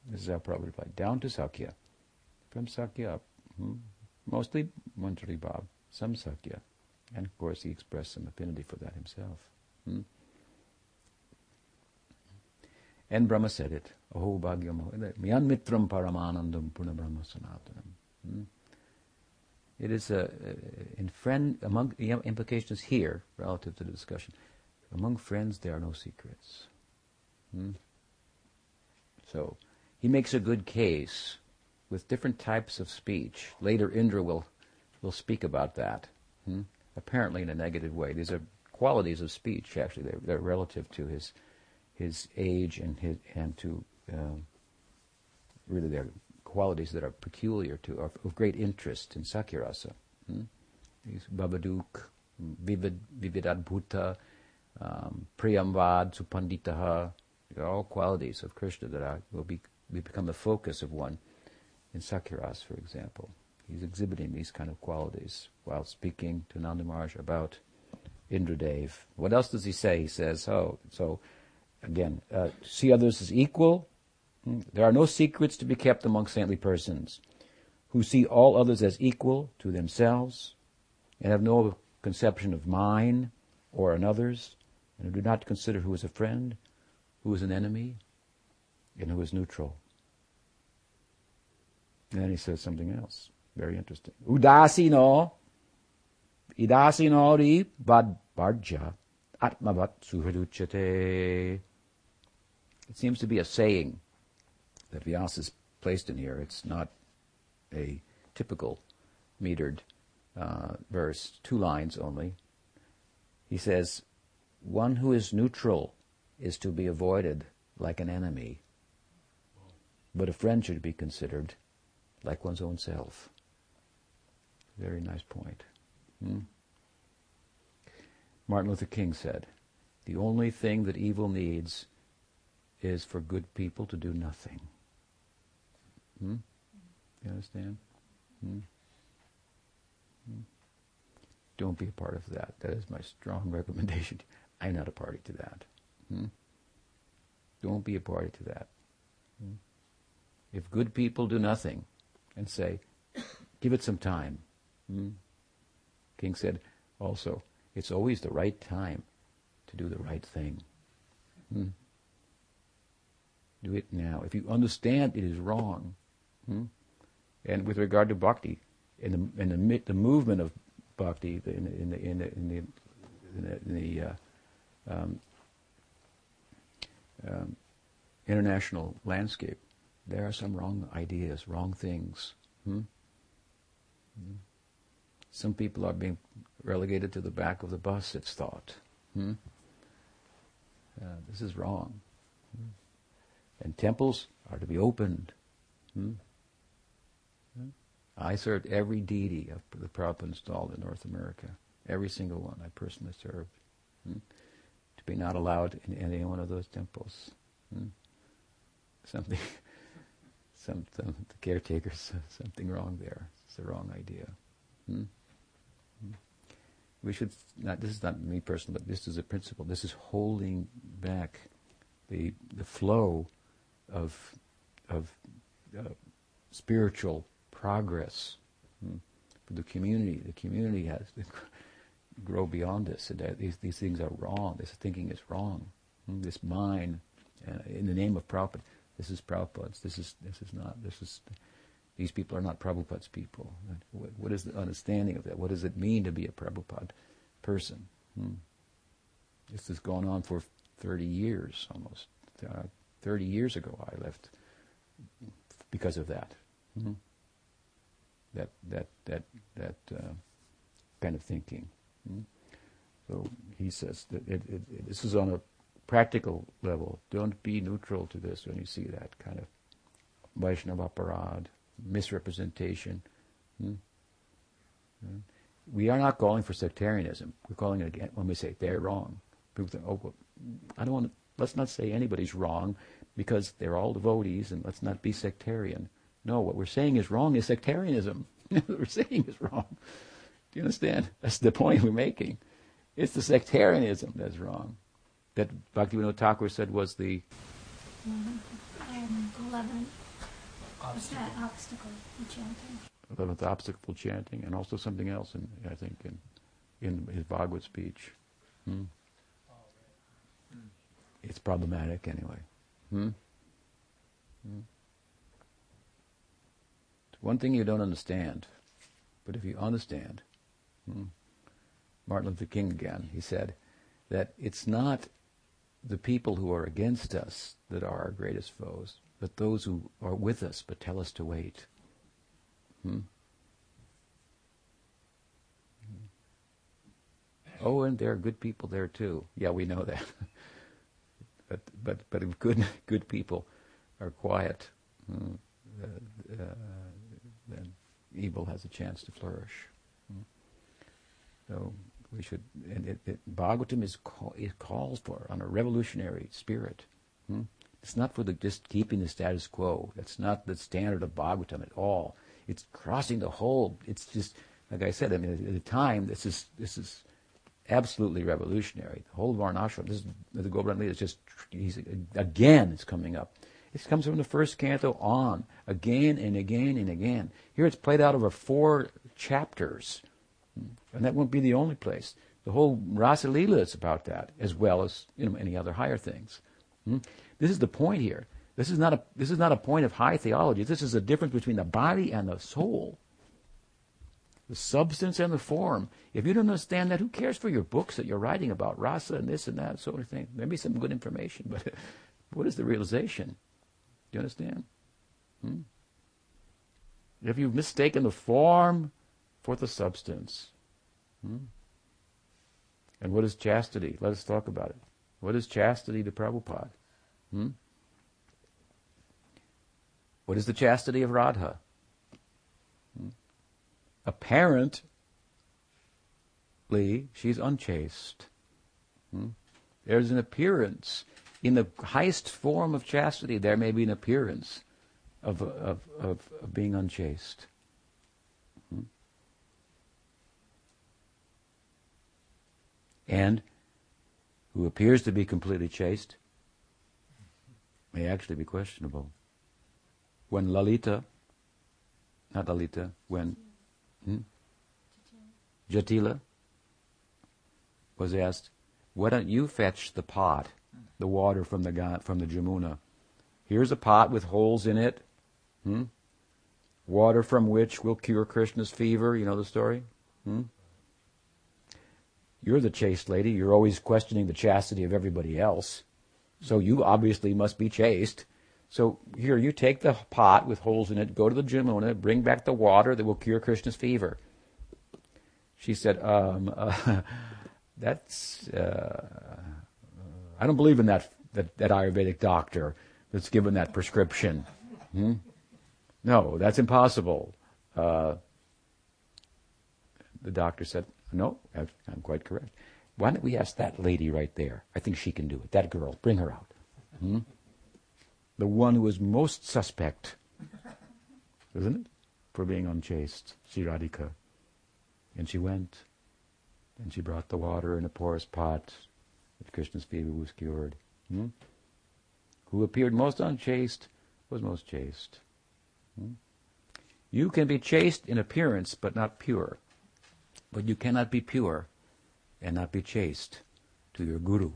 This is how Prabhupada replied, down to Sakya. From Sakya up. Mostly Manjari Bhav, some Sakya. And of course he expressed some affinity for that himself. And Brahma said it. Aho bhagyam, myan mitram paramanandam purna brahma sanatanam. It is in friend, among the implications here relative to the discussion, among friends there are no secrets. So he makes a good case with different types of speech. Later Indra will speak about that, apparently in a negative way. These are qualities of speech, actually. They're relative to his age and to really they're qualities that are peculiar to, or of great interest in Sakya-rasa. These Babaduk, Vividadbhuta, Priyamvad, Supanditaha, they're all qualities of Krishna that will become the focus of one in Sakya-rasa, for example. He's exhibiting these kind of qualities while speaking to Nanda Maharaj about Indradev. What else does he say? He says, see others as equal. There are no secrets to be kept among saintly persons who see all others as equal to themselves and have no conception of mine or another's, and who do not consider who is a friend, who is an enemy, and who is neutral. And then he says something else, very interesting. Udasino, idasinori vadbharja atmavat suhriduchyate. It seems to be a saying that Vyasa is placed in here. It's not a typical metered verse, 2 lines only. He says, one who is neutral is to be avoided like an enemy, but a friend should be considered like one's own self. Very nice point. Martin Luther King said, the only thing that evil needs is for good people to do nothing. You understand? Don't be a part of that. That is my strong recommendation. I'm not a party to that. Don't be a party to that. If good people do nothing and say, give it some time. King said also, it's always the right time to do the right thing. Do it now. If you understand it is wrong, and with regard to bhakti, in the movement of bhakti, in the international landscape, there are some wrong ideas, wrong things. Some people are being relegated to the back of the bus, it's thought. This is wrong. And temples are to be opened. I served every deity of the Prabhupada installed in North America. Every single one I personally served. To be not allowed in any one of those temples. The caretakers, something wrong there. It's the wrong idea. We should not, this is not me personally, but this is a principle. This is holding back the flow of spiritual progress for the community. The community has to grow beyond this. These things are wrong. This thinking is wrong. This mine, in the name of Prabhupada, this is Prabhupada's. This is not. These people are not Prabhupada's people. What is the understanding of that? What does it mean to be a Prabhupada person? This has gone on for 30 years almost. 30 years ago I left because of that. That kind of thinking. So he says that this is on a practical level. Don't be neutral to this when you see that kind of Vaishnava parad, misrepresentation. We are not calling for sectarianism. We're calling it again when we say they're wrong. People think, let's not say anybody's wrong because they're all devotees, and let's not be sectarian. No, what we're saying is wrong is sectarianism. What we're saying is wrong. Do you understand? That's the point we're making. It's the sectarianism that's wrong. That Bhaktivinoda Thakur said was the 11th obstacle for chanting. 11th obstacle for chanting, and also something else, I think in his Bhagavad speech. It's problematic anyway. It's one thing you don't understand, but if you understand, Martin Luther King again, he said that it's not the people who are against us that are our greatest foes, but those who are with us but tell us to wait. Oh, and there are good people there too. Yeah, we know that. But if good people are quiet, then evil has a chance to flourish. So we should. And Bhagavatam calls for on a revolutionary spirit. It's not for just keeping the status quo. That's not the standard of Bhagavatam at all. It's crossing the whole. It's just like I said. I mean, at the time, this is absolutely revolutionary. The whole Varnashram. This is the Govardhan Leela. It's just again. It's coming up. It comes from the first canto on again and again and again. Here it's played out over 4 chapters, and that won't be the only place. The whole Rasa Leela is about that, as well as any other higher things. This is the point here. This is not a point of high theology. This is the difference between the body and the soul, the substance and the form. If you don't understand that, who cares for your books that you're writing about rasa and this and that sort of thing? Maybe some good information, but what is the realization? Do you understand? If you've mistaken the form for the substance. And what is chastity? Let us talk about it. What is chastity to Prabhupada? What is the chastity of Radha? Apparently, she's unchaste. There's an appearance. In the highest form of chastity, there may be an appearance of being unchaste. And who appears to be completely chaste may actually be questionable. When Jatila was asked, "Why don't you fetch the pot, the water from the Jamuna? Here's a pot with holes in it, water from which will cure Krishna's fever." You know the story. You're the chaste lady. You're always questioning the chastity of everybody else, so you obviously must be chaste. So here, you take the pot with holes in it, go to the Jamuna, bring back the water that will cure Krishna's fever. She said, I don't believe in that Ayurvedic doctor that's given that prescription. No, that's impossible. The doctor said, "No, I'm quite correct. Why don't we ask that lady right there? I think she can do it. That girl, bring her out. The one who is most suspect, isn't it, for being unchaste, Sri Radhika." And she went, and she brought the water in a porous pot that Krishna's fever was cured. Who appeared most unchaste was most chaste. You can be chaste in appearance but not pure. But you cannot be pure and not be chaste to your guru.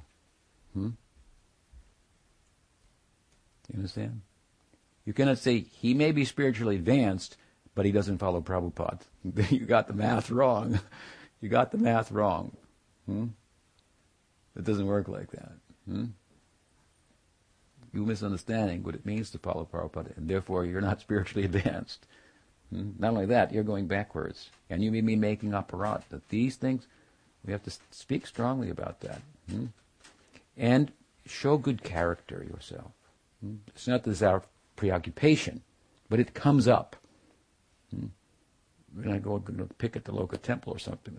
You understand? You cannot say, he may be spiritually advanced, but he doesn't follow Prabhupada. You got the math wrong. It doesn't work like that. You're misunderstanding what it means to follow Prabhupada, and therefore you're not spiritually advanced. Not only that, you're going backwards, and you may be making aparat. That these things, we have to speak strongly about that, and show good character yourself. It's not this our preoccupation, but it comes up. When I go pick at the local temple or something,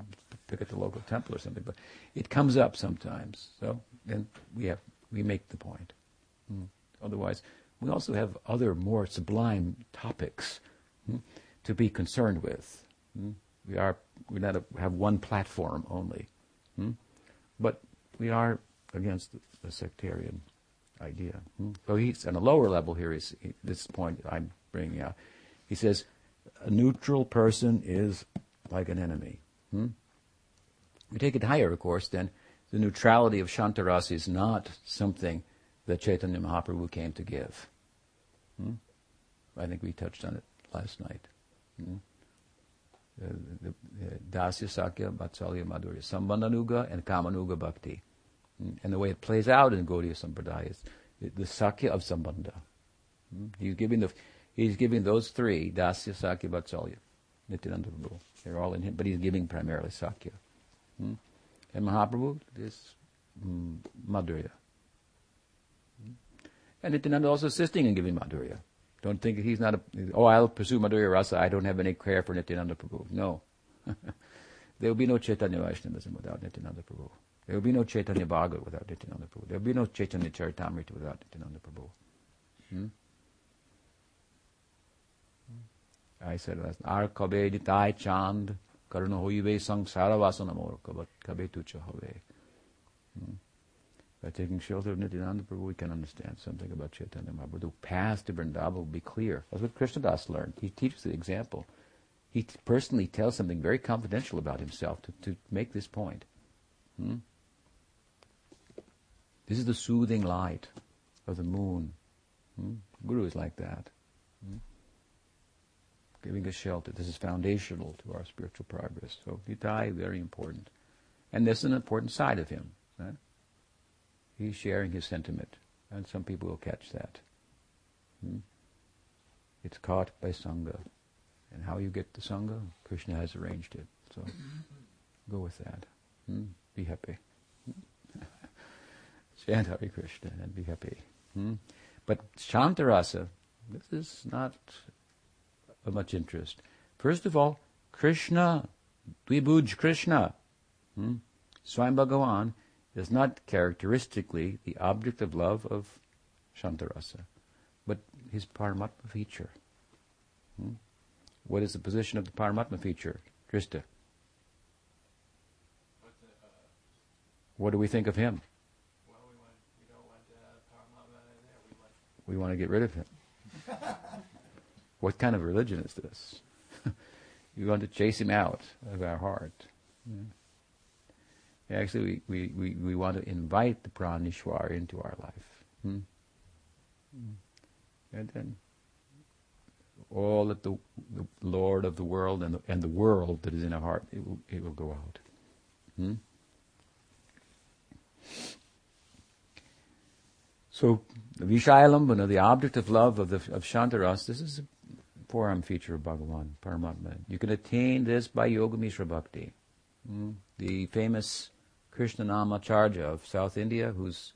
but it comes up sometimes. So then we make the point. Otherwise, we also have other more sublime topics to be concerned with. We have one platform only, but we are against the sectarian idea. So he's on a lower level here. Is this point I'm bringing out? He says a neutral person is like an enemy. We take it higher, of course. Then the neutrality of Shantarasi is not something that Chaitanya Mahaprabhu came to give. I think we touched on it last night. Dasya, Sakya, Vatsalya, Madhurya, Sambandanuga, and Kamanuga Bhakti. And the way it plays out in Gaudiya Sampradaya is the Sakya of Sambandha. He's giving those three, Dasya, Sakya, Vatsalya, Nityananda Prabhu. They're all in him, but he's giving primarily Sakya. And Mahaprabhu is Madhurya. And Nityananda also assisting in giving Madhurya. Don't think he's not I'll pursue Madhurya Rasa, I don't have any care for Nityananda Prabhu. No. There will be no Chaitanya Vaishnavism without Nityananda Prabhu. There will be no Chaitanya Bhagavat without Nityananda Prabhu. There will be no Chaitanya Charitamrita without Nityananda Prabhu. I said last night, Ar kabe nitai chand karuna hoyive sangsara vasana morka, but kabe tucha hove. By taking shelter of Nityananda Prabhu, we can understand something about Chaitanya Mahaprabhu. The path to Vrindavan will be clear. That's what Krishnadas learned. He teaches the example. He personally tells something very confidential about himself to make this point. This is the soothing light of the moon. Guru is like that. Giving us shelter. This is foundational to our spiritual progress. So Nitai, very important. And this is an important side of him. Right? He's sharing his sentiment. And some people will catch that. It's caught by Sangha. And how you get the Sangha? Krishna has arranged it. So go with that. Be happy. Chant Hare Krishna and be happy. But Shantarasa, this is not of much interest. First of all, Krishna, Dvibhuj Krishna, Swayam Bhagavan, is not characteristically the object of love of Shantarasa, but his Paramatma feature. What is the position of the Paramatma feature? Krishna. What do we think of him? Well, we don't want Paramatma in there. We want to get rid of him. What kind of religion is this? You want to chase him out of our heart. Actually, we want to invite the Pranishwar into our life. And then all that the Lord of the world and the world that is in our heart, it will go out. So, the Vishayalambana, the object of love of Shantarasa, this is a forearm feature of Bhagavan, Paramatma. You can attain this by Yogamishra Bhakti. The famous Krishnanamacharya of South India, who's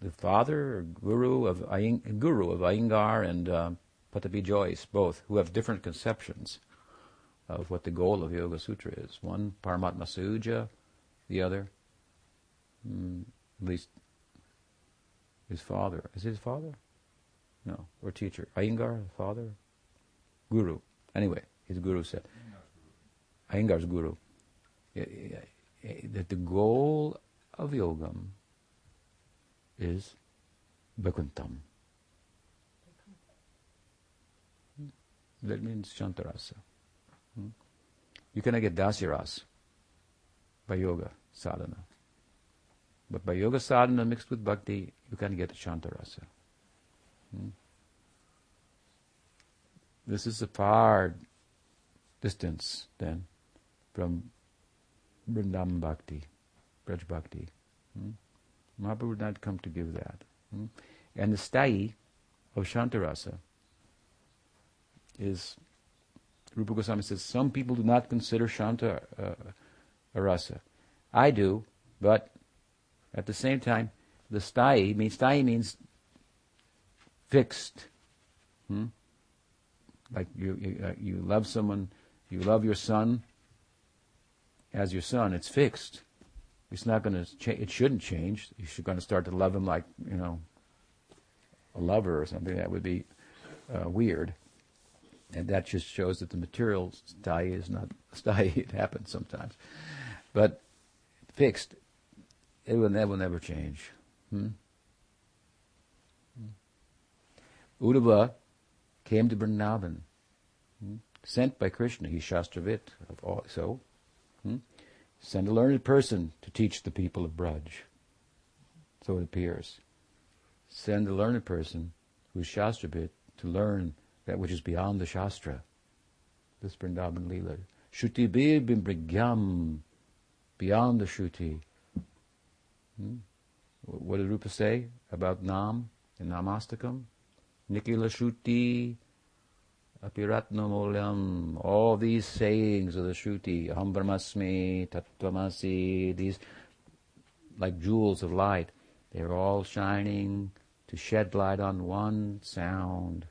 the father or guru of Iyengar and Pattabhi Joyce, both, who have different conceptions of what the goal of Yoga Sutra is. One, Paramatma Suja, the other, at least his father. Is it his father? No. Or teacher. Iyengar, father? Guru. Anyway, his guru said. Iyengar's guru. That the goal of Yogam is Vakuntam. That means Shantarasa. You cannot get Dasyarasa by yoga sadhana. But by yoga sadhana mixed with bhakti, you can get Shantarasa. This is a far distance, then, from Vrindavan Bhakti, Braj Bhakti. Mahaprabhu would not come to give that. And the sthayi of Shantarasa is, Rupa Goswami says, some people do not consider Shanta a rasa. I do, but at the same time, the sthayi means fixed. Like you love someone, you love your son as your son. It's fixed. It's not going to change. It shouldn't change. You're going to start to love him like a lover or something. That would be weird, and that just shows that the material sthayi is not sthayi. It happens sometimes, but fixed. It will never change. Uddhava came to Vrindavan, sent by Krishna. He's Shastravit, so sent a learned person to teach the people of Braj. So it appears. Send a learned person who's Shastravit to learn that which is beyond the Shastra. This Vrindavan Leela. Shruti bir bimbrigyam, beyond the Shruti. What did Rupa say about Nam and Namastakam? Nikila Shruti Apiratna Molyam. All these sayings of the Shruti, Aham Brahmasmi, Tattvamasi, these like jewels of light, they're all shining to shed light on one sound,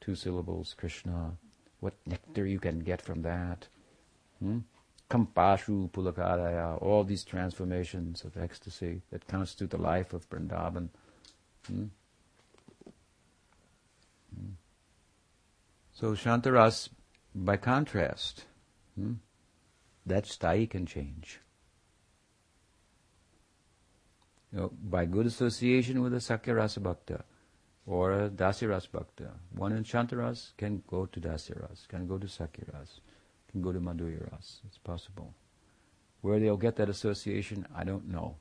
two syllables, Krishna. What nectar you can get from that. Kampashu Pulakaraya, all these transformations of ecstasy that constitute the life of Vrindavan. So Shantaras, by contrast, that sthai can change. You know, by good association with a Sakya-rasa Bhakta or a Dasya-rasa Bhakta, one in Shantaras can go to Dasya-rasa, can go to Sakya-rasa, can go to Madhurya-rasa. It's possible. Where they'll get that association, I don't know.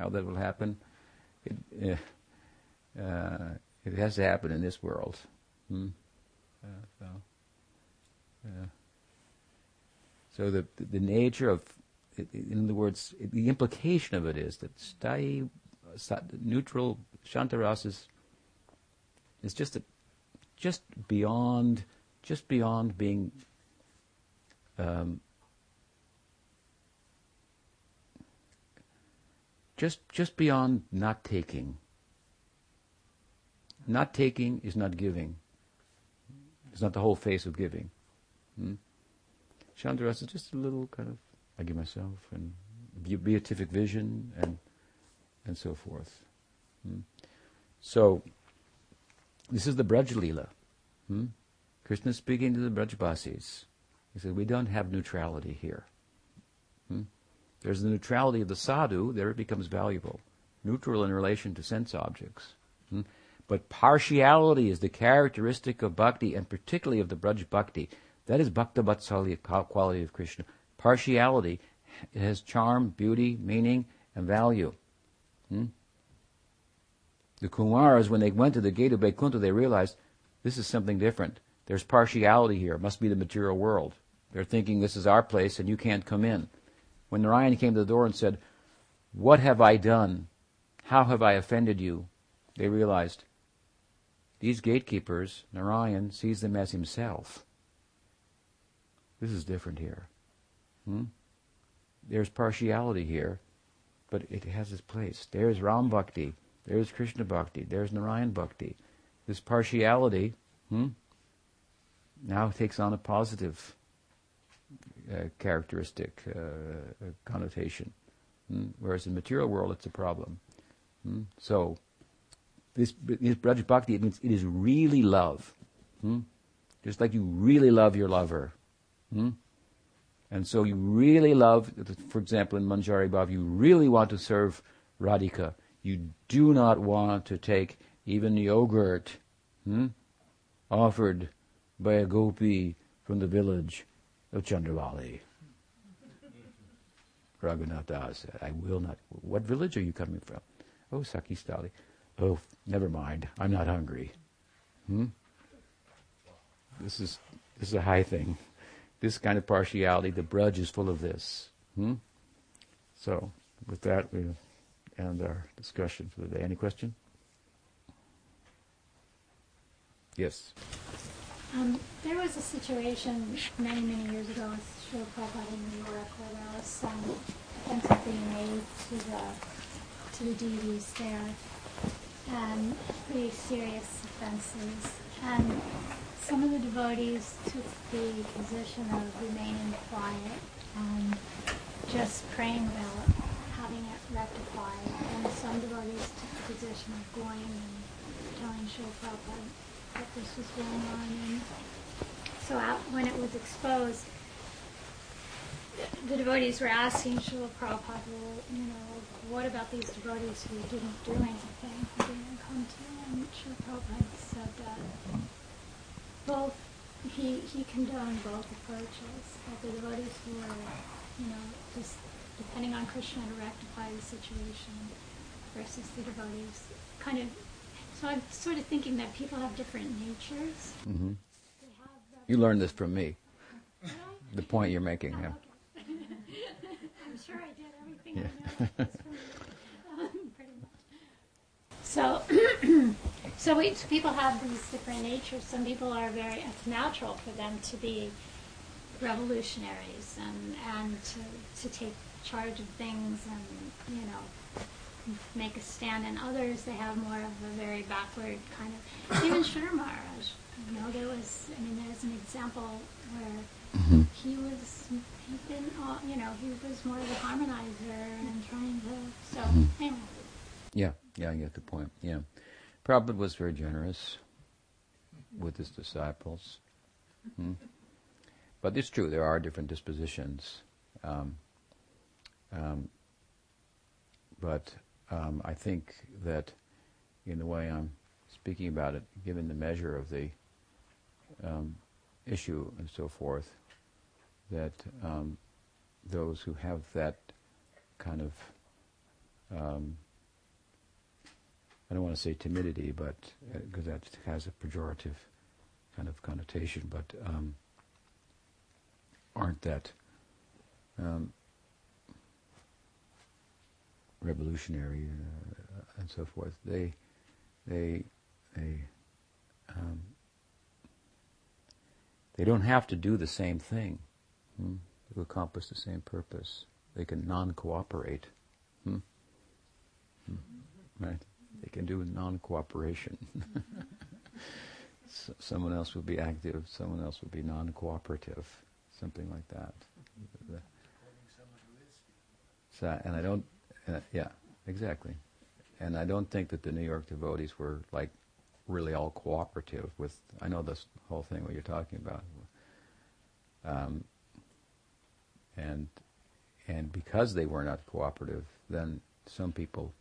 How that will happen, it has to happen in this world. So the nature of, in other words, the implication of it is that sthai, neutral Shantaras is just beyond being just beyond not taking. Not taking is not giving. It's not the whole face of giving. Shantaras is just a little kind of, I give myself, and beatific vision, and so forth. So, this is the Braj Leela. Krishna speaking to the Brajbasis. He said, we don't have neutrality here. There's the neutrality of the sadhu, there it becomes valuable. Neutral in relation to sense objects. But partiality is the characteristic of bhakti, and particularly of the Braj Bhakti. That is Bhakta Vatsalya, quality of Krishna. Partiality, it has charm, beauty, meaning, and value. The Kumaras, when they went to the gate of Vaikuntha, they realized this is something different. There's partiality here. It must be the material world. They're thinking this is our place and you can't come in. When Narayan came to the door and said, what have I done? How have I offended you? They realized these gatekeepers, Narayan sees them as himself. This is different here. There's partiality here, but it has its place. There's Ram Bhakti, there's Krishna Bhakti, there's Narayan Bhakti. This partiality now takes on a positive characteristic, connotation, whereas in the material world it's a problem. So this Braj Bhakti, it means it is really love, just like you really love your lover. And so you really love, for example, in Manjari Bhav, you really want to serve Radhika. You do not want to take even yogurt offered by a gopi from the village of Chandravali. Raghunath Das said, I will not. What village are you coming from? Oh, Sakistali. Oh, never mind. I'm not hungry. This is a high thing. This kind of partiality, the Braj is full of this. So, with that, we'll end our discussion for the day. Any question? Yes? There was a situation many, many years ago with Srila Prabhupada in New York where there was some offense being made to the deities there, and pretty serious offenses. And some of the devotees took the position of remaining quiet and just praying about having it rectified. And some devotees took the position of going and telling Srila Prabhupada that this was going on. And so when it was exposed, the devotees were asking Srila Prabhupada, well, what about these devotees who didn't do anything, who didn't come to you? And Srila Prabhupada said that both, he condoned both approaches, that the devotees were, just depending on Krishna to rectify the situation versus the devotees. So I'm sort of thinking that people have different natures. They have you learned this from me, the point you're making. Yeah. Okay. I'm sure I did everything I know. So so each people have these different natures. Some people are very, it's natural for them to be revolutionaries and to take charge of things and, you know, make a stand. And others, they have more of a very backward kind of, even Sridhar Maharaj, you know, there was, I mean, there's an example where he was more of a harmonizer and trying to, so anyway. Yeah, I get the point. Yeah. Prabhupada was very generous with his disciples. But it's true, there are different dispositions. But I think that in the way I'm speaking about it, given the measure of the issue and so forth, that those who have that kind of I don't want to say timidity, but because that has a pejorative kind of connotation, but aren't that revolutionary and so forth? They don't have to do the same thing to accomplish the same purpose. They can non-cooperate, right? They can do non-cooperation. So someone else will be active, someone else will be non-cooperative, something like that. Yeah, exactly. And I don't think that the New York devotees were like really all cooperative with, I know this whole thing what you're talking about. And because they were not cooperative, then some people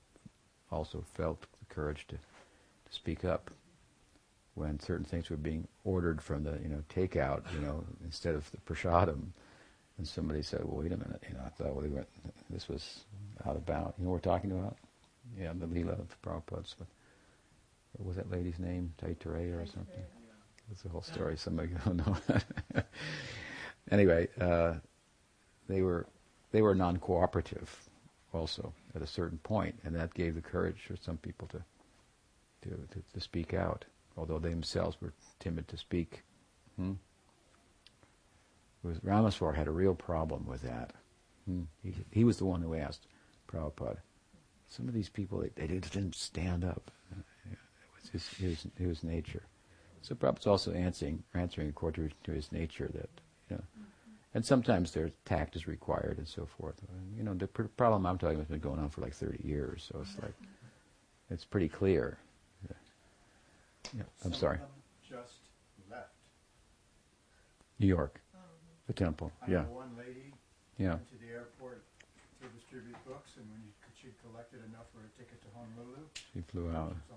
also felt the courage to speak up when certain things were being ordered from the takeout instead of the prasadam, and somebody said, "Well, wait a minute, I thought this was out of bounds." You know what we're talking about? Yeah, the Leela of Prabhupada. What was that lady's name? Taitreya or something? That's the whole story. Somebody don't know. Anyway, they were non-cooperative also at a certain point, and that gave the courage for some people to speak out, although they themselves were timid to speak. Ramaswar had a real problem with that. He was the one who asked Prabhupada, some of these people, they didn't stand up. It was his nature. So Prabhupada's also answering according to his nature that, and sometimes their tact is required and so forth. The problem I'm talking about has been going on for like 30 years, so it's like, it's pretty clear. Yeah, I'm sorry. Some of them just left. New York, the temple, yeah. One lady went to the airport to distribute books, and when she collected enough for a ticket to Honolulu, she flew out. She was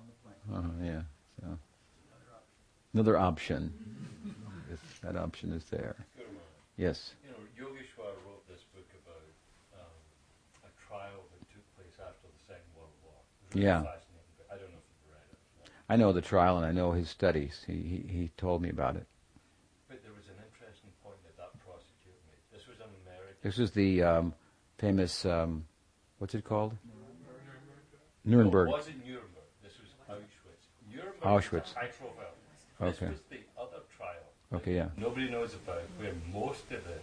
on the plane. Yeah. So. Another option. That option is there. Yes. Yogeshwar wrote this book about a trial that took place after the Second World War. It was really fascinating, but I don't know if you've read it. I know the trial and I know his studies. He told me about it. But there was an interesting point that prosecutor made. This was an American. This was the famous, what's it called? Nuremberg. No, it wasn't Nuremberg. This was Auschwitz. Nuremberg was a high profile. This was the other trial. Okay, yeah. Nobody knows about where most of it.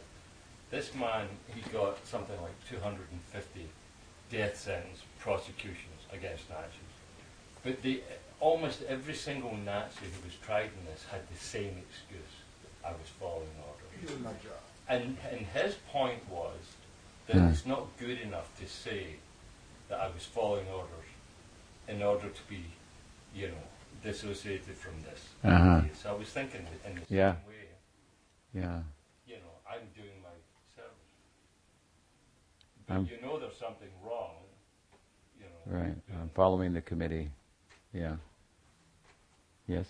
This man, he got something like 250 death sentence prosecutions against Nazis. But almost every single Nazi who was tried in this had the same excuse. I was following orders. And his point was that it's not good enough to say that I was following orders in order to be, dissociated from this. So I was thinking in the same way. Yeah. I'm doing my service. But there's something wrong. Right. I'm following the committee. Yeah. Yes?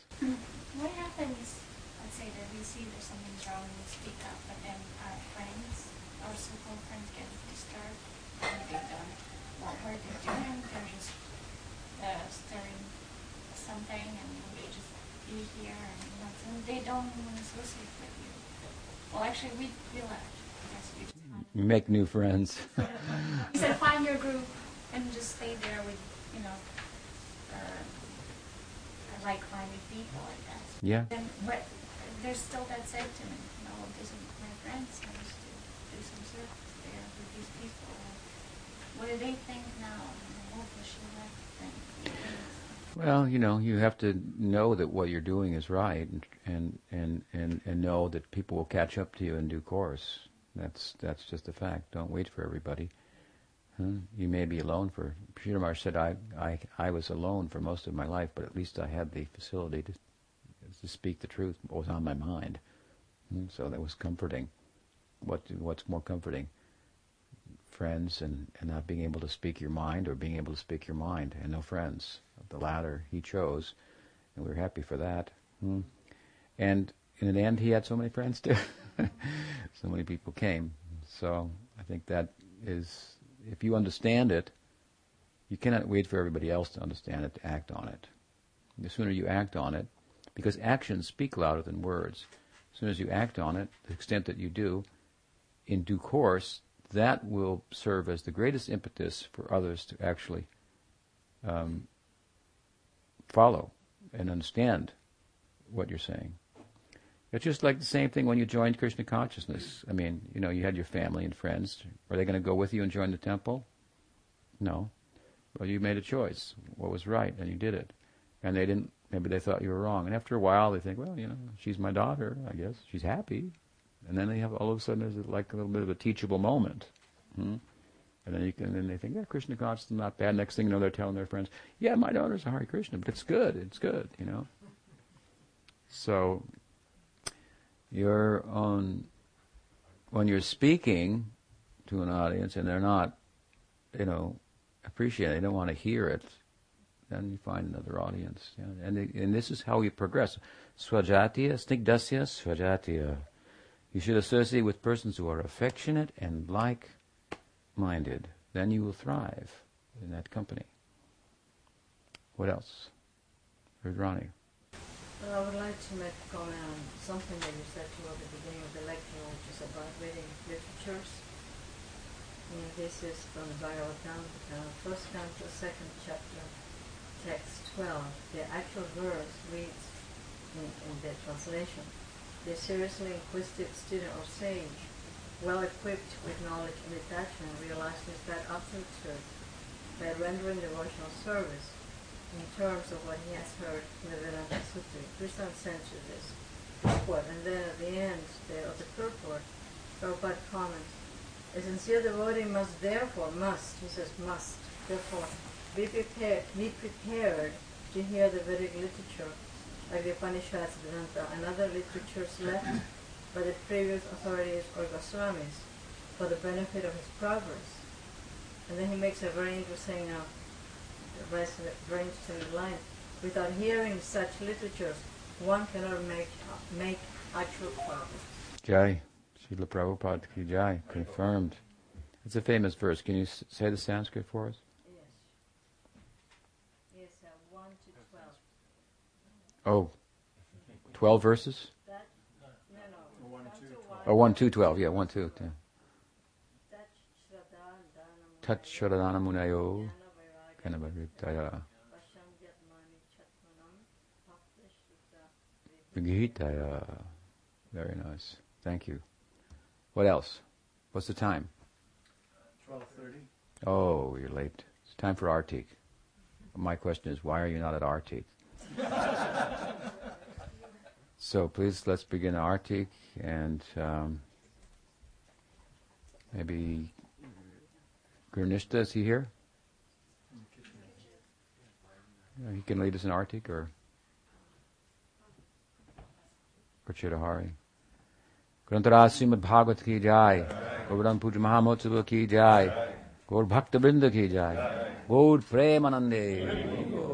What happens, let's say that we see there's something wrong and we speak up, but then our friends, our so-called friends, get disturbed and they don't want what they're doing. They're just stirring something, and they just be here, and they don't want to associate with you. Well, actually, we left. You make new friends. You said find your group and just stay there with I like minded people, I guess. Yeah. And what, there's still that side to me. You know, there's some, my friends, I used to do some service there with these people. What do they think now? What does she like think? Well, you know, you have to know that what you're doing is right, and know that people will catch up to you in due course. That's just a fact. Don't wait for everybody. Huh? You may be alone for. Peter Marsh said, "I was alone for most of my life, but at least I had the facility to speak the truth. What was on my mind, so that was comforting. What's more comforting? Friends and not being able to speak your mind, or being able to speak your mind and no friends. The latter he chose, and we were happy for that. And in the end, he had so many friends too. So many people came. So I think that is, if you understand it, you cannot wait for everybody else to understand it, to act on it. The sooner you act on it, because actions speak louder than words. As soon as you act on it, to the extent that you do, in due course, that will serve as the greatest impetus for others to actually follow and understand what you're saying. It's just like the same thing when you joined Krishna consciousness. I mean, you know, you had your family and friends. Were they going to go with you and join the temple? No. Well, you made a choice. What was right, and you did it. And they didn't, maybe they thought you were wrong. And after a while, they think, well, you know, she's my daughter, I guess. She's happy. And then they have, all of a sudden, there's like a little bit of a teachable moment. And then you can, then they think, yeah, Krishna consciousness is not bad. Next thing you know, they're telling their friends, yeah, my daughter's a Hare Krishna, but it's good, you know. So, your own, when you're speaking to an audience and they're not, you know, appreciating, they don't want to hear it, then you find another audience. You know? And this is how we progress. Swajatiya, snigdasya, swajatiya. You should associate with persons who are affectionate and like-minded. Then you will thrive in that company. What else? Rudrani. Well, I would like to make a comment on something that you said toward the beginning of the lecture, which is about reading literatures. And this is from the Bhagavatam, first canto, second chapter, text 12. The actual verse reads in the translation, the seriously inquisitive student or sage, well equipped with knowledge and deduction, realizes that absolute truth by rendering devotional service in terms of what he has heard in the Vedanta Sutra. Krishna sends you this purport. And then at the end of the purport, Prabhupada comments, a sincere devotee must therefore, therefore be prepared to hear the Vedic literature, like the Upanishads, Vedanta, and other literatures left by the previous authorities or Goswamis for the benefit of his progress. And then he makes a very interesting line. Without hearing such literatures, one cannot make actual progress. Jai, Srila Prabhupada ki Jai, confirmed. It's a famous verse. Can you say the Sanskrit for us? Yes. 1 to 12. Oh, 12 verses? That, no. 1 to 12. Yeah, 1 to 2. Tat Shradana Munayo. Very nice. Thank you. What else? What's the time? 12:30. Oh, you're late. It's time for Artik. My question is, why are you not at Artik? So please, let's begin Artik, and maybe Gurnishta, is he here? He can lead us in Artik or Chidahari. Grantara Srimad Bhagavat ki jai. Govardhan Puja Mahamotsava ki jai. Gaur Bhakta Vrinda ki jai. Gaur Premanande.